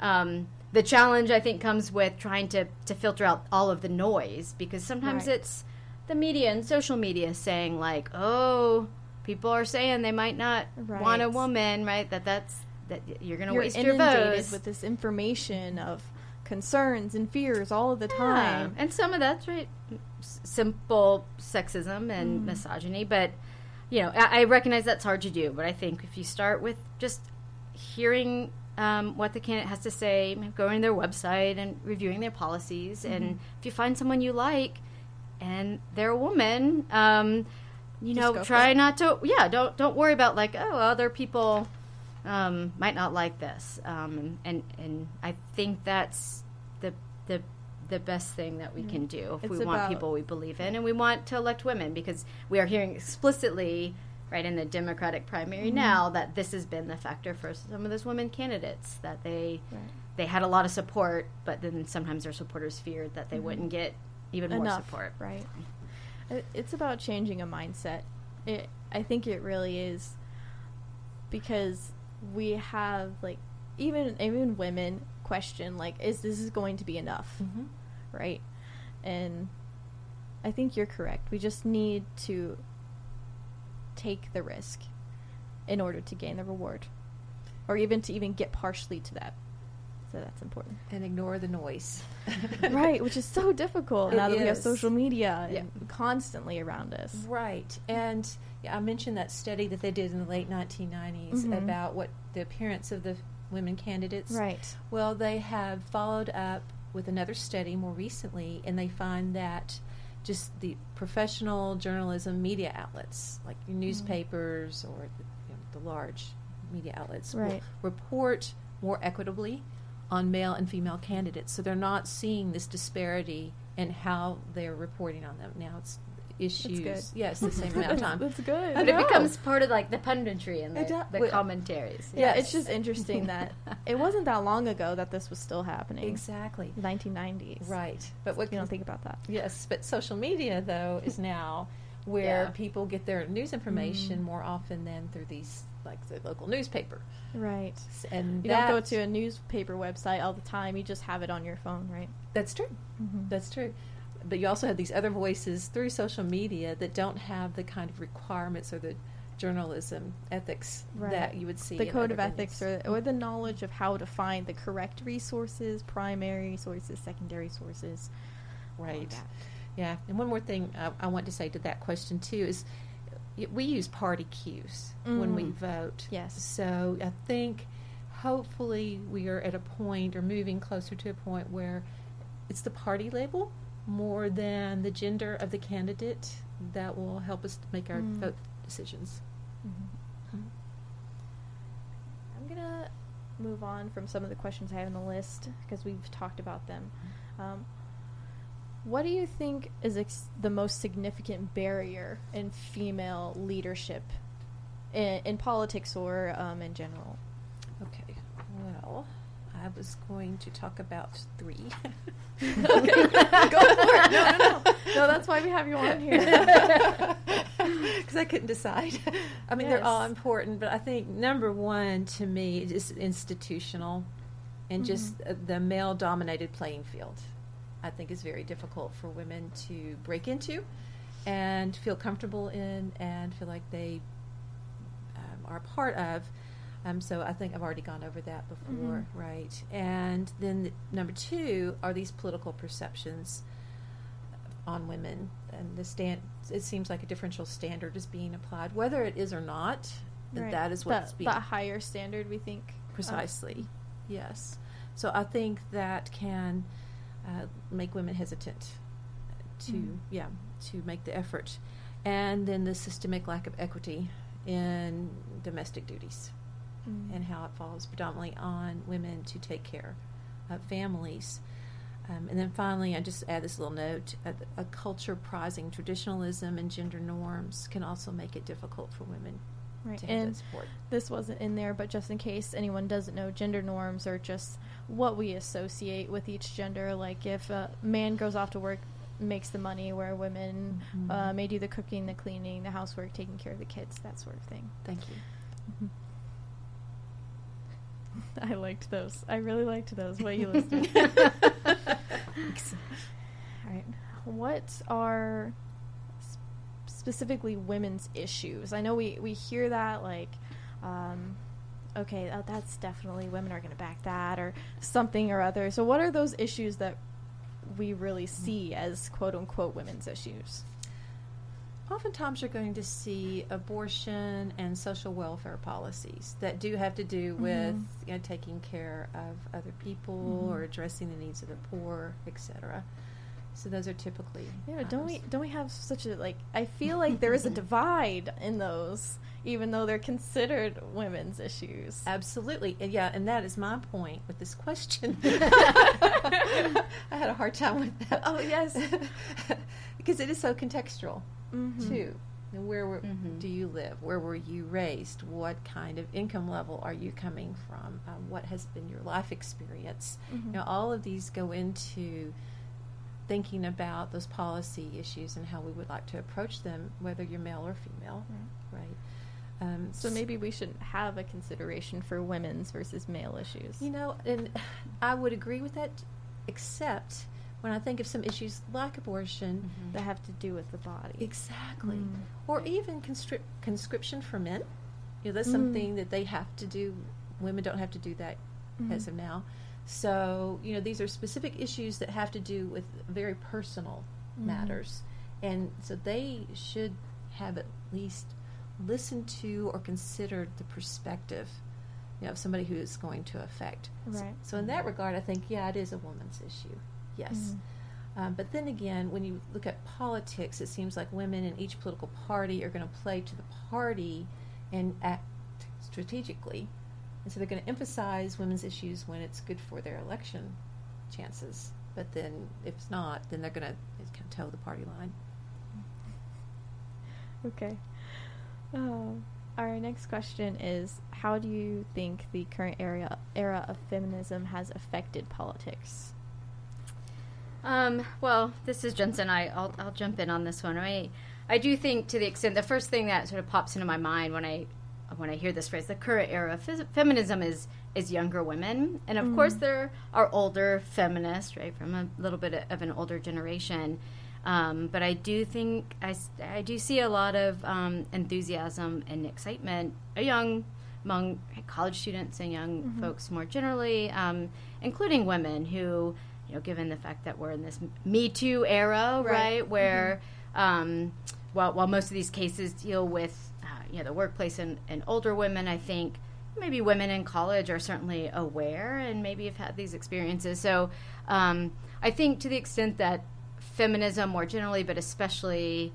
The challenge, I think, comes with trying to filter out all of the noise, because sometimes it's the media and social media saying, like, oh, people are saying they might not want a woman, right? That's you're going to waste your vote. You're inundated with this information of concerns and fears all of the time. And some of that's simple sexism and misogyny, but, you know, I recognize that's hard to do, but I think if you start with just hearing what the candidate has to say, going to their website and reviewing their policies, and if you find someone you like and they're a woman, you just know, try not to, don't worry about, like, oh, other people might not like this, and I think that's the best thing that we can do if we want people we believe in, and we want to elect women, because we are hearing explicitly, right, in the Democratic primary now, that this has been the factor for some of those women candidates, that they had a lot of support, but then sometimes their supporters feared that they wouldn't get even enough more support. Right. It's about changing a mindset. I think it really is, because we have, like, even women question, like, is this going to be enough, right? And I think you're correct. We just need to take the risk in order to gain the reward, or even get partially to that. So that's important. And ignore the noise. Right, which is so difficult now that we have social media constantly around us. Right. And I mentioned that study that they did in the late 1990s about what the appearance of the women candidates. Right. Well, they have followed up with another study more recently, and they find that just the professional journalism media outlets, like newspapers or the large media outlets, will report more equitably on male and female candidates, so they're not seeing this disparity in how they're reporting on them. Now it's issues. That's good. Yes, the same amount of time. That's good. But it becomes part of like the punditry and the commentaries. Yeah, it's just interesting that it wasn't that long ago that this was still happening. Exactly. 1990s. Right. But what you don't think about that. Yes, but social media though is now where people get their news information more often than through these, like the local newspaper. Right. And you don't go to a newspaper website all the time. You just have it on your phone, right? That's true. Mm-hmm. That's true. But you also have these other voices through social media that don't have the kind of requirements or the journalism ethics that you would see. The code of ethics or the knowledge of how to find the correct resources, primary sources, secondary sources. Right. Yeah. And one more thing I want to say to that question, too, is we use party cues when we vote. Yes. So I think hopefully we are at a point or moving closer to a point where it's the party label more than the gender of the candidate that will help us make our vote decisions. Mm-hmm. Mm-hmm. I'm going to move on from some of the questions I have on the list because we've talked about them. What do you think is the most significant barrier in female leadership in politics or in general? Okay, well, I was going to talk about three. Okay, go for it. No, that's why we have you on here. Because I couldn't decide. I mean, they're all important, but I think number one to me is institutional and just the male-dominated playing field. I think is very difficult for women to break into and feel comfortable in and feel like they are part of. So I think I've already gone over that before, right? And then number two are these political perceptions on women. And it seems like a differential standard is being applied, whether it is or not. Right. That is what's being... That higher standard, we think. Precisely, yes. So I think that can... make women hesitant to to make the effort, and then the systemic lack of equity in domestic duties and how it falls predominantly on women to take care of families, and then finally I just add this little note: a culture prizing traditionalism and gender norms can also make it difficult for women. Right, and this wasn't in there, but just in case anyone doesn't know, gender norms are just what we associate with each gender. Like if a man goes off to work, makes the money, where women may do the cooking, the cleaning, the housework, taking care of the kids, that sort of thing. Thank you. I liked those. I really liked those, what you listed. Thanks. All right. What are... specifically women's issues? I know we hear that like that's definitely women are going to back that or something or other. So what are those issues that we really see as quote unquote women's issues? Oftentimes you're going to see abortion and social welfare policies that do have to do with taking care of other people or addressing the needs of the poor, etc. So those are typically... Yeah, don't we have such a, like... I feel like there is a divide in those, even though they're considered women's issues. Absolutely. Yeah, and that is my point with this question. I had a hard time with that. Oh, yes. Because it is so contextual, too. Where do you live? Where were you raised? What kind of income level are you coming from? What has been your life experience? You know, all of these go into... thinking about those policy issues and how we would like to approach them, whether you're male or female, right? So maybe we shouldn't have a consideration for women's versus male issues. You know, and I would agree with that, except when I think of some issues like abortion that have to do with the body. Exactly. Or even conscription for men. You know, that's something that they have to do. Women don't have to do that as of now. So, you know, these are specific issues that have to do with very personal matters. And so they should have at least listened to or considered the perspective, you know, of somebody who is going to affect. Right. So in that regard, I think, it is a woman's issue. Yes. But then again, when you look at politics, it seems like women in each political party are going to play to the party and act strategically. And so they're going to emphasize women's issues when it's good for their election chances. But then if it's not, then they're going to toe the party line. Okay. Our next question is, how do you think the current era of feminism has affected politics? Well, this is Jensen. I'll jump in on this one. I do think, to the extent, the first thing that sort of pops into my mind when I hear this phrase, the current era of feminism, is younger women. And of course there are older feminists, right, from a little bit of an older generation. But I do think, I do see a lot of enthusiasm and excitement among college students and young folks more generally, including women who, you know, given the fact that we're in this Me Too era, right where while most of these cases deal with, you know, the workplace and older women, I think maybe women in college are certainly aware and maybe have had these experiences. So I think, to the extent that feminism more generally, but especially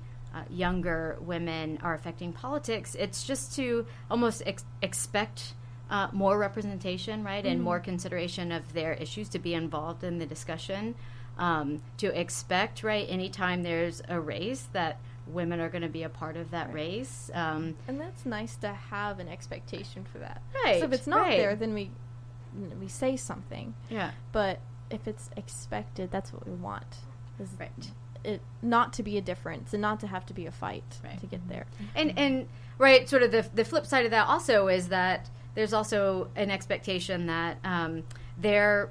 younger women, are affecting politics, it's just to almost expect more representation, right, and more consideration of their issues, to be involved in the discussion, to expect, right, anytime there's a race that women are going to be a part of that race. And that's nice to have an expectation for that. Right. So if it's not there, then we say something. Yeah. But if it's expected, that's what we want. Is it not to be a difference and not to have to be a fight to get there. And right, sort of the flip side of that also is that there's also an expectation that their,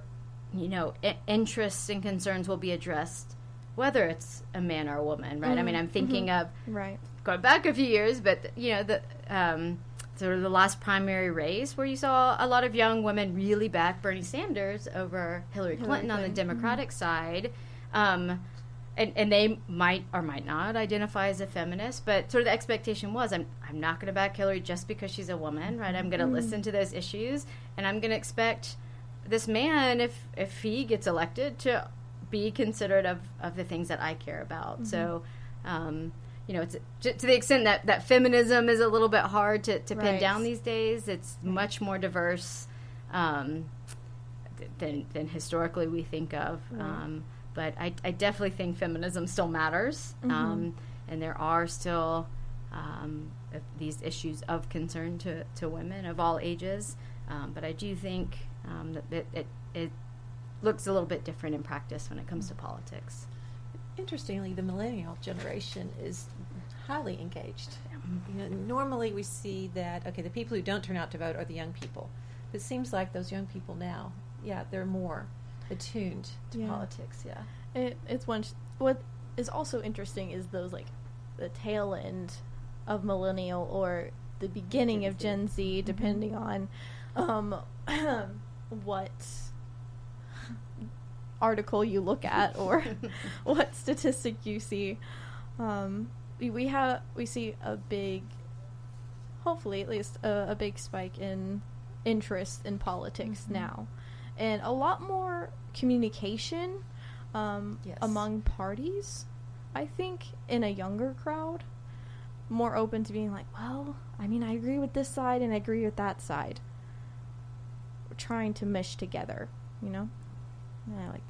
you know, interests and concerns will be addressed, whether it's a man or a woman, right? I mean, I'm thinking of going back a few years, but you know, the sort of the last primary race where you saw a lot of young women really back Bernie Sanders over Hillary Clinton on the Democratic side. And they might or might not identify as a feminist, but sort of the expectation was, I'm not going to back Hillary just because she's a woman, right? I'm going to listen to those issues, and I'm going to expect this man, if he gets elected, to be considerate of the things that I care about. So, you know, it's, to the extent that feminism is a little bit hard to pin down these days, it's much more diverse than historically we think of. But I definitely think feminism still matters, and there are still these issues of concern to women of all ages. But I do think that it looks a little bit different in practice when it comes to politics. Interestingly, the millennial generation is highly engaged. You know, normally we see that, okay, the people who don't turn out to vote are the young people. But it seems like those young people now, they're more attuned to politics. It's one what is also interesting is those, like, the tail end of millennial or the beginning of Gen Z, depending on what article you look at or what statistic you see. We see a big, hopefully at least a big spike in interest in politics now. And a lot more communication among parties, I think, in a younger crowd. More open to being like, well, I mean, I agree with this side and I agree with that side. We're trying to mesh together, you know? And I like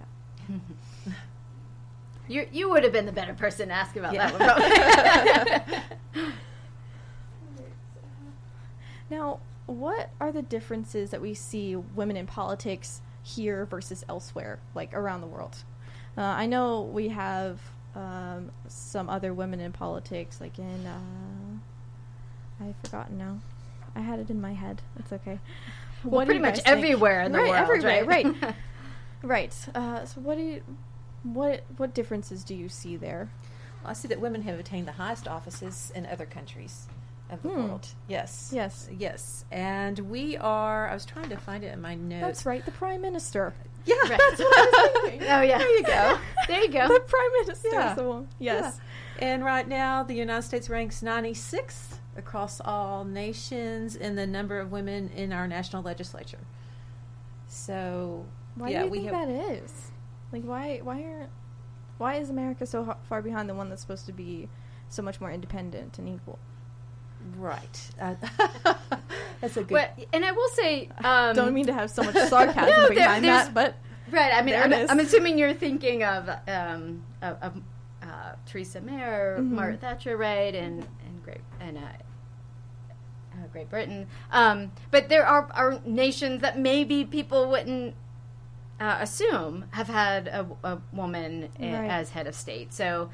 that. You would have been the better person to ask about that one. Now, what are the differences that we see women in politics here versus elsewhere, like around the world? I know we have some other women in politics, like in, I've forgotten now. I had it in my head. It's okay. Well, pretty much everywhere in the world, everywhere, right? Right. So what differences do you see there? Well, I see that women have attained the highest offices in other countries of the world. Yes. And we are, I was trying to find it in my notes. That's right, the Prime Minister. Yeah, right. That's what I was thinking. Oh, yeah. There you go. The Prime Minister. Yeah. So, yes. Yeah. And right now, the United States ranks 96th across all nations in the number of women in our national legislature. So, why do you think that is? Like, why is America so far behind the one that's supposed to be so much more independent and equal? Right. That's a good... Well, and I will say... don't mean to have so much sarcasm behind that, but... Right, I mean, I'm assuming you're thinking of Theresa May or Margaret Thatcher, right, and Great Britain. But there are nations that maybe people wouldn't assume have had a woman as head of state. So,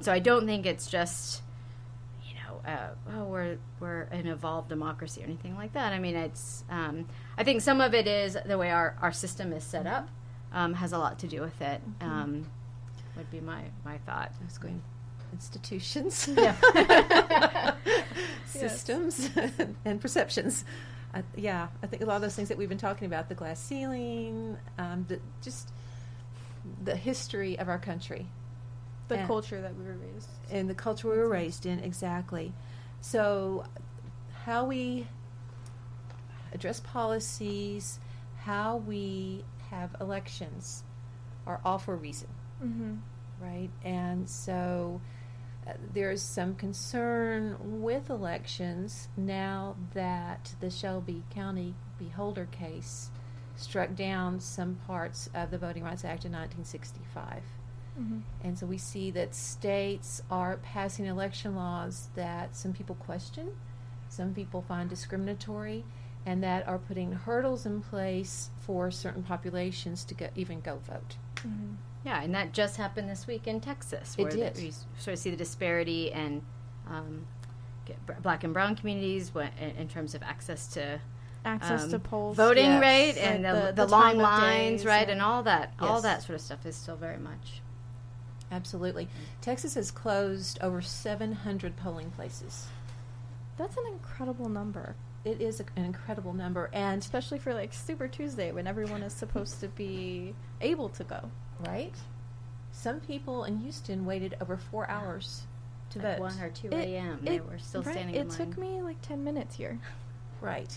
so I don't think it's just, we're an evolved democracy or anything like that. I mean, it's I think some of it is the way our system is set up has a lot to do with it. Mm-hmm. Would be my thought. I was going institutions, systems, and perceptions. I think a lot of those things that we've been talking about, the glass ceiling, just the history of our country. The culture that we were raised. And the culture we were raised in, exactly. So how we address policies, how we have elections are all for a reason. Mm-hmm. Right? And so there's some concern with elections now that the Shelby County Beholder case struck down some parts of the Voting Rights Act in 1965. Mm-hmm. And so we see that states are passing election laws that some people question, some people find discriminatory, and that are putting hurdles in place for certain populations to even go vote. Mm-hmm. Yeah, and that just happened this week in Texas. We sort of see the disparity in black and brown communities in terms of access to polls, voting, right, and the long lines, days, right, and all that. Yes. All that sort of stuff is still very much. Absolutely. Texas has closed over 700 polling places. That's an incredible number. It is an incredible number. And especially for, like, Super Tuesday, when everyone is supposed to be able to go. Right? Some people in Houston waited over 4 hours to vote. 1 or 2 a.m. They were still standing in line. It took me, 10 minutes here. Right.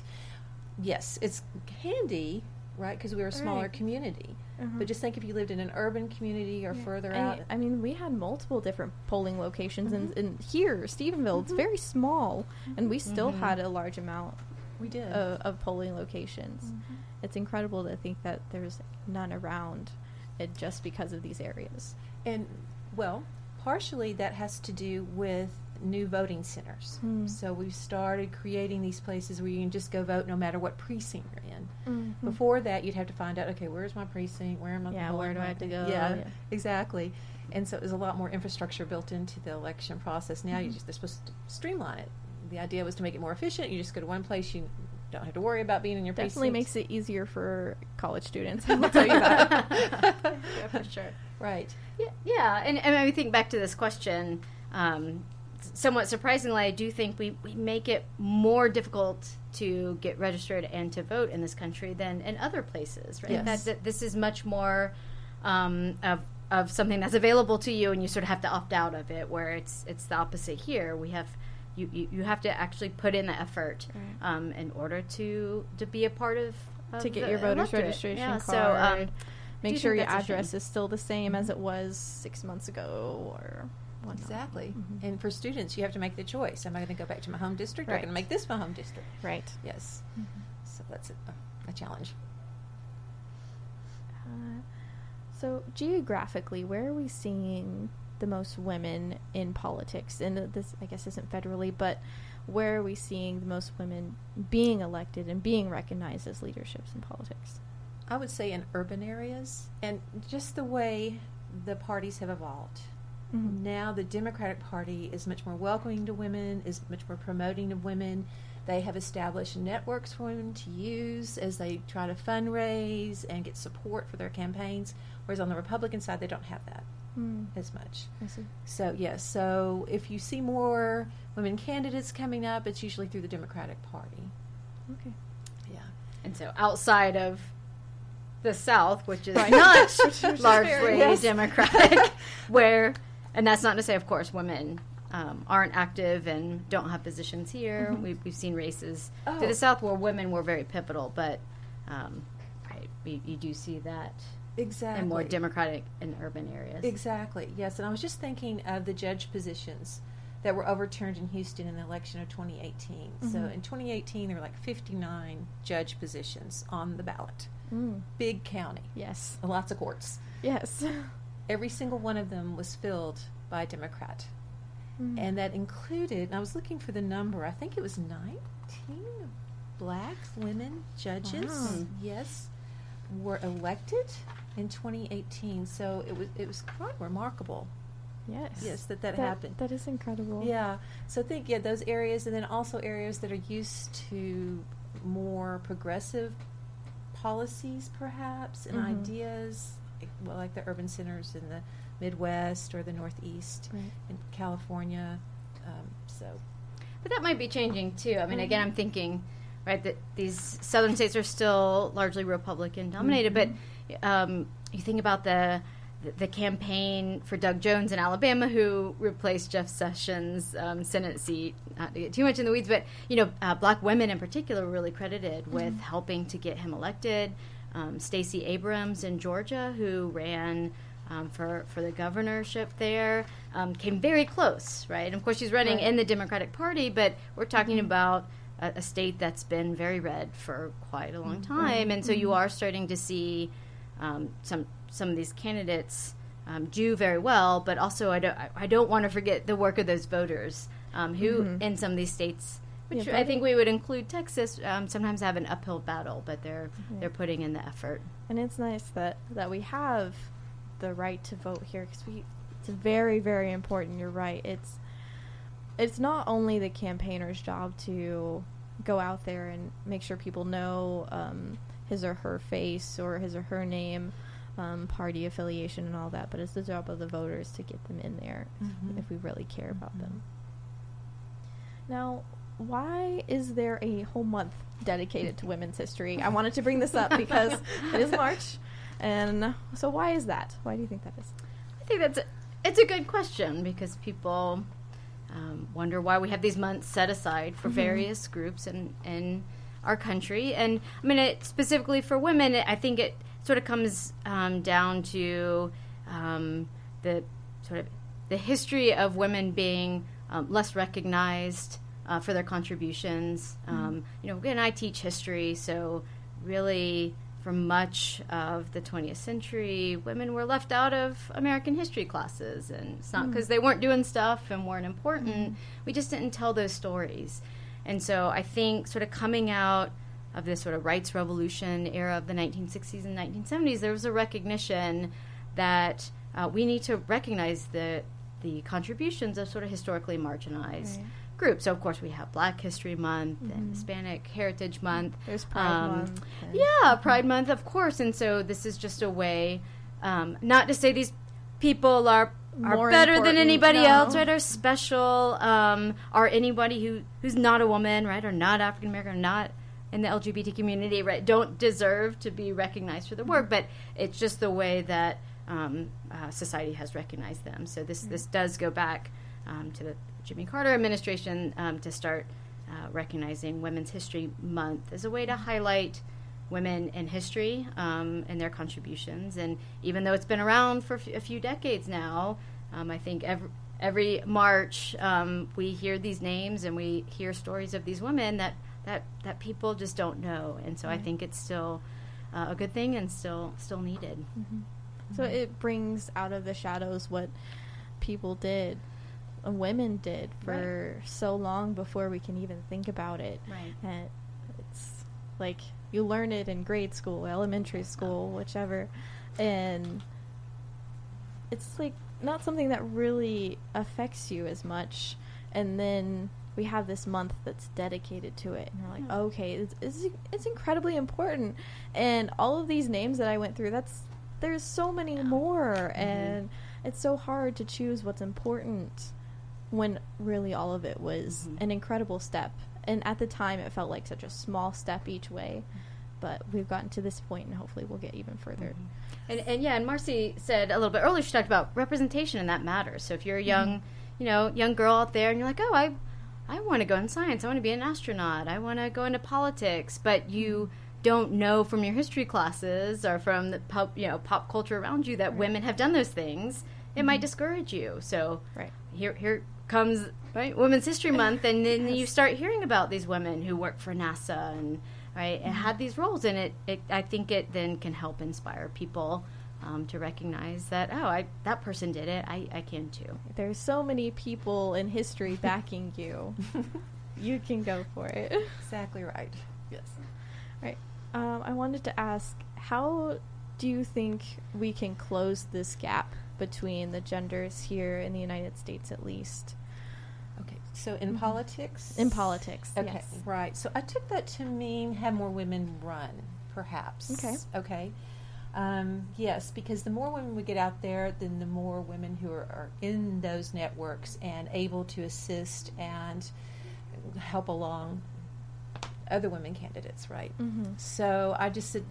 Yes, it's handy, right, because we're a smaller community. Mm-hmm. But just think if you lived in an urban community or further out. I mean, we had multiple different polling locations, mm-hmm. and here, Stephenville, it's very small, mm-hmm. and we still mm-hmm. had a large amount of polling locations. Mm-hmm. It's incredible to think that there's none around it just because of these areas. And, well, partially that has to do with new voting centers. Mm. So we've started creating these places where you can just go vote no matter what precinct you're in. Mm-hmm. Before that, you'd have to find out, okay, where's my precinct? Where am I? Yeah, where do I have to go? Yeah, exactly. And so there's a lot more infrastructure built into the election process. Now they're supposed to streamline it. The idea was to make it more efficient. You just go to one place, you don't have to worry about being in your precinct. Definitely makes it easier for college students. I will tell you that. Yeah, for sure. Right. Yeah. And I think back to this question, somewhat surprisingly, I do think we make it more difficult to get registered and to vote in this country than in other places, right? Yes. That this is much more of something that's available to you, and you sort of have to opt out of it, where it's the opposite here. We have you have to actually put in the effort in order to be a part of to get your voter's registration card. So make sure your address is still the same as it was 6 months ago or whatnot. Exactly. Mm-hmm. And for students, you have to make the choice. Am I going to go back to my home district? Right. Or am I going to make this my home district? Right. Yes. Mm-hmm. So that's a challenge. So geographically, where are we seeing the most women in politics? And this, I guess, isn't federally, but where are we seeing the most women being elected and being recognized as leaderships in politics? I would say in urban areas, and just the way the parties have evolved. Mm-hmm. Now the Democratic Party is much more welcoming to women, is much more promoting of women. They have established networks for women to use as they try to fundraise and get support for their campaigns, whereas on the Republican side they don't have that as much. I see. So, so if you see more women candidates coming up, it's usually through the Democratic Party. Okay. Yeah. And so outside of the South, which is not largely Democratic, where... And that's not to say, of course, women aren't active and don't have positions here. Mm-hmm. We've seen races to the South where women were very pivotal, but you do see that in more Democratic and urban areas. Exactly, yes. And I was just thinking of the judge positions that were overturned in Houston in the election of 2018. Mm-hmm. So in 2018, there were 59 judge positions on the ballot. Mm. Big county. Yes. And lots of courts. Yes. Every single one of them was filled by a Democrat. And that included, and I was looking for the number, I think it was 19 black women judges, yes, were elected in 2018. So it was quite remarkable. Yes, that happened. That is incredible. Yeah. So I think, those areas, and then also areas that are used to more progressive policies, perhaps, and ideas, like the urban centers in the Midwest or the Northeast in California. But that might be changing, too. I mean, again, I'm thinking, that these southern states are still largely Republican-dominated, but you think about the campaign for Doug Jones in Alabama, who replaced Jeff Sessions' Senate seat, not to get too much in the weeds, but, black women in particular were really credited with helping to get him elected. Stacey Abrams in Georgia, who ran for the governorship there, came very close, right? And, of course, she's running in the Democratic Party, but we're talking about a state that's been very red for quite a long time, and so you are starting to see some of these candidates do very well, but also I don't want to forget the work of those voters who in some of these states, which I think we would include Texas, sometimes have an uphill battle, but they're putting in the effort. And it's nice that we have the right to vote here, because it's very, very important. You're right. It's not only the campaigner's job to go out there and make sure people know his or her face or his or her name, party affiliation and all that, but it's the job of the voters to get them in there if we really care about them. Now, why is there a whole month dedicated to women's history? I wanted to bring this up because it is March, and so why is that? Why do you think that is? I think it's a good question, because people wonder why we have these months set aside for various groups in our country. And I mean, specifically for women, I think it sort of comes down to the history of women being less recognized for their contributions. And I teach history, so really for much of the 20th century, women were left out of American history classes, and it's not because they weren't doing stuff and weren't important. We just didn't tell those stories. And so I think sort of coming out of this sort of rights revolution era of the 1960s and 1970s, there was a recognition that we need to recognize the contributions of sort of historically marginalized groups. So, of course, we have Black History Month and Hispanic Heritage Month. There's Pride Month. Yeah, Pride Month, of course. And so this is just a way, not to say these people are better than anybody else, right, are special, are anybody who's not a woman, right, or not African American, or not in the LGBT community, right, don't deserve to be recognized for their work, but it's just the way that society has recognized them. So this does go back to the Jimmy Carter administration to start recognizing Women's History Month as a way to highlight women in history and their contributions. And even though it's been around for a few decades now, I think every March we hear these names and we hear stories of these women that people just don't know. And so I think it's still a good thing and still needed. So it brings out of the shadows what people did, women did for so long before we can even think about it. Right. And it's like you learn it in grade school, elementary school, whichever, and it's like not something that really affects you as much. And then we have this month that's dedicated to it, and we're like, okay, it's incredibly important. And all of these names that I went through, there's so many more, and it's so hard to choose what's important when really all of it was an incredible step. And at the time, it felt like such a small step each way. But we've gotten to this point, and hopefully we'll get even further. And Marcy said a little bit earlier, she talked about representation, and that matters. So if you're a young girl out there, and you're like, oh, I want to go in science. I want to be an astronaut. I want to go into politics. But you don't know from your history classes or from the pop culture around you that women have done those things. It might discourage you. So here comes Women's History Month, and then you start hearing about these women who work for NASA and had these roles, and I think it then can help inspire people to recognize that, oh, that person did it, I can too. There's so many people in history backing you. You can go for it. Exactly right. Yes. All right. I wanted to ask, how do you think we can close this gap between the genders here in the United States, at least? Okay. So in politics? In politics, okay, yes. Right. So I took that to mean have more women run, perhaps. Okay. Yes, because the more women we get out there, then the more women who are in those networks and able to assist and help along other women candidates, right? Mm-hmm. So I just said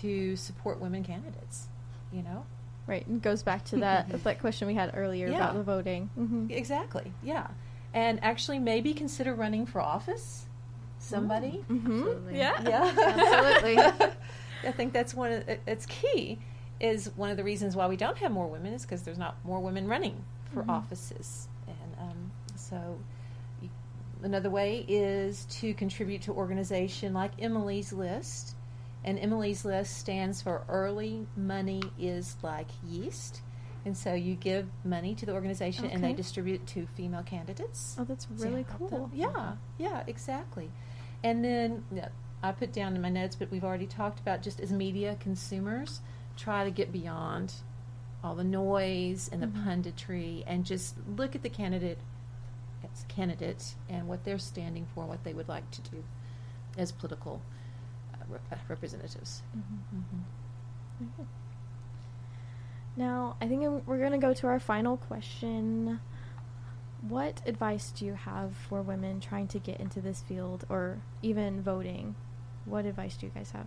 to support women candidates, you know? Right, and it goes back to that question we had earlier about the voting. Mm-hmm. Exactly, yeah. And actually maybe consider running for office, somebody. Mm-hmm. Absolutely. Yeah. Absolutely. I think that's it's key, is one of the reasons why we don't have more women is because there's not more women running for offices. And so another way is to contribute to organization like EMILY's List. And EMILY's List stands for Early Money is Like Yeast. And so you give money to the organization and they distribute to female candidates. Oh, that's really cool. Yeah, exactly. And then I put down in my notes, but we've already talked about, just as media consumers, try to get beyond all the noise and the punditry and just look at the candidates and what they're standing for, what they would like to do as political representatives. Mm-hmm. Mm-hmm. Okay. Now, I think we're going to go to our final question. What advice do you have for women trying to get into this field or even voting? What advice do you guys have?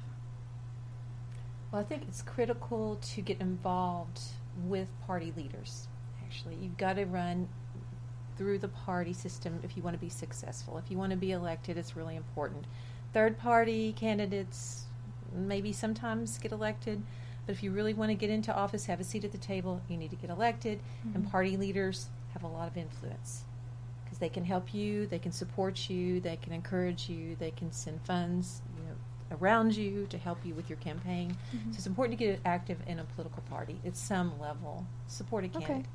Well, I think it's critical to get involved with party leaders, actually. You've got to run through the party system if you want to be successful. If you want to be elected, it's really important. Third-party candidates maybe sometimes get elected. But if you really want to get into office, have a seat at the table, you need to get elected. Mm-hmm. And party leaders have a lot of influence because they can help you, they can support you, they can encourage you, they can send funds around you to help you with your campaign. Mm-hmm. So it's important to get active in a political party at some level. Support a candidate,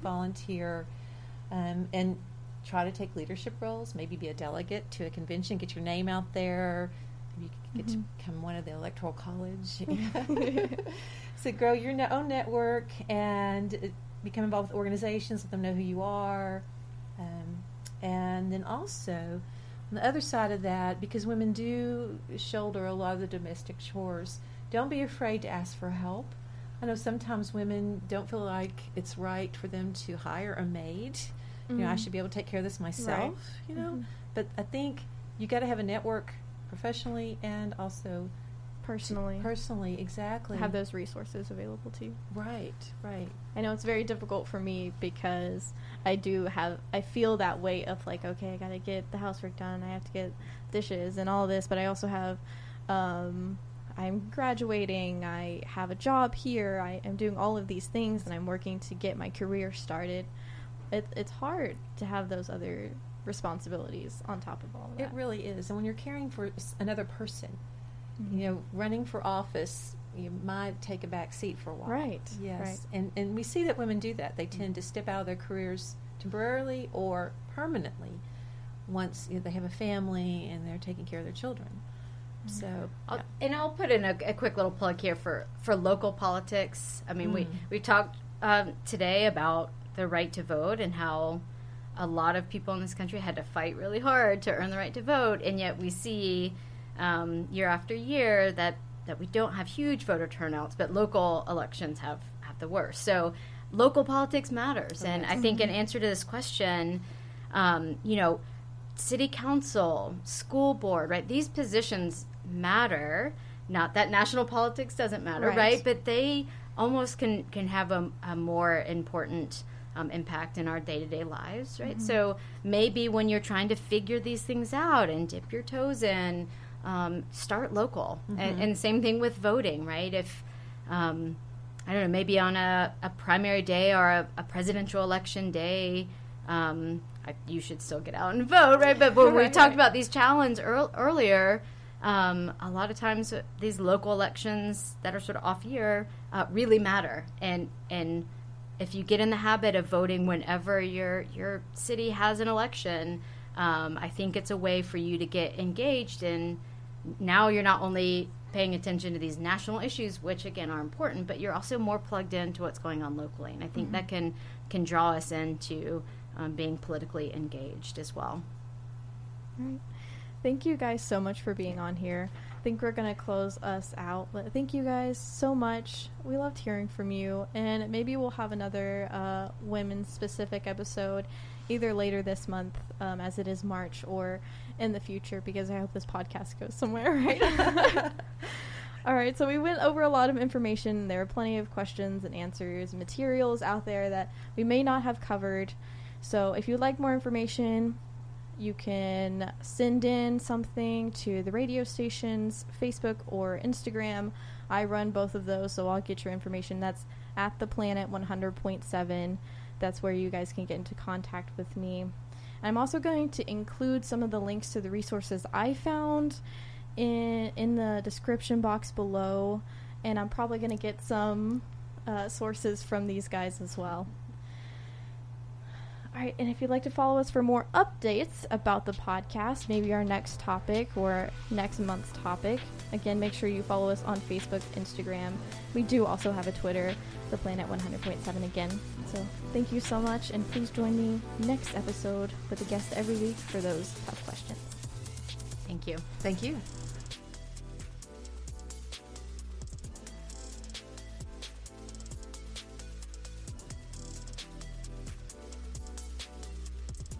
volunteer, and try to take leadership roles. Maybe be a delegate to a convention, get your name out there. You get to become one of the Electoral College. So grow your own network and become involved with organizations, let them know who you are. And then also, on the other side of that, because women do shoulder a lot of the domestic chores, don't be afraid to ask for help. I know sometimes women don't feel like it's right for them to hire a maid. Mm-hmm. I should be able to take care of this myself, Mm-hmm. But I think you got to have a network professionally and also personally, exactly. Have those resources available to you. Right. I know it's very difficult for me because I feel that weight of like, okay, I got to get the housework done, I have to get dishes and all this, but I also have, I'm graduating, I have a job here, I am doing all of these things and I'm working to get my career started. It's hard to have those other responsibilities on top of all of that. It really is. And when you're caring for another person, running for office, you might take a back seat for a while. Right. Yes. Right. And we see that women do that. They tend to step out of their careers temporarily or permanently once they have a family and they're taking care of their children. Mm-hmm. So, I'll put in a quick little plug here for local politics. I mean, we talked today about the right to vote and how a lot of people in this country had to fight really hard to earn the right to vote, and yet we see year after year that we don't have huge voter turnouts, but local elections have the worst. So local politics matters, and I think in answer to this question, city council, school board, right? These positions matter. Not that national politics doesn't matter, right? But they almost can have a more important impact in our day-to-day lives, right? Mm-hmm. So maybe when you're trying to figure these things out and dip your toes in, start local. Mm-hmm. And same thing with voting, right? If, maybe on a primary day or a presidential election day, you should still get out and vote, right? But when we talked about these challenges earlier, A lot of times these local elections that are sort of off year really matter. And if you get in the habit of voting whenever your city has an election, I think it's a way for you to get engaged in. Now you're not only paying attention to these national issues, which again are important, but you're also more plugged into what's going on locally. And I think that can draw us into being politically engaged as well. All right. Thank you guys so much for being on here. I think we're going to close us out. Thank you guys so much. We loved hearing from you. And maybe we'll have another women-specific episode either later this month, as it is March, or in the future, because I hope this podcast goes somewhere, right? All right, so we went over a lot of information. There are plenty of questions and answers, materials out there that we may not have covered. So if you'd like more information, you can send in something to the radio station's Facebook or Instagram. I run both of those, so I'll get your information. That's at the Planet 100.7. That's where you guys can get into contact with me. I'm also going to include some of the links to the resources I found in the description box below, and I'm probably going to get some sources from these guys as well. All right, and if you'd like to follow us for more updates about the podcast, maybe our next topic or next month's topic, again, make sure you follow us on Facebook, Instagram. We do also have a Twitter, the Planet 100.7 again. So thank you so much, and please join me next episode with a guest every week for those tough questions. Thank you. Thank you.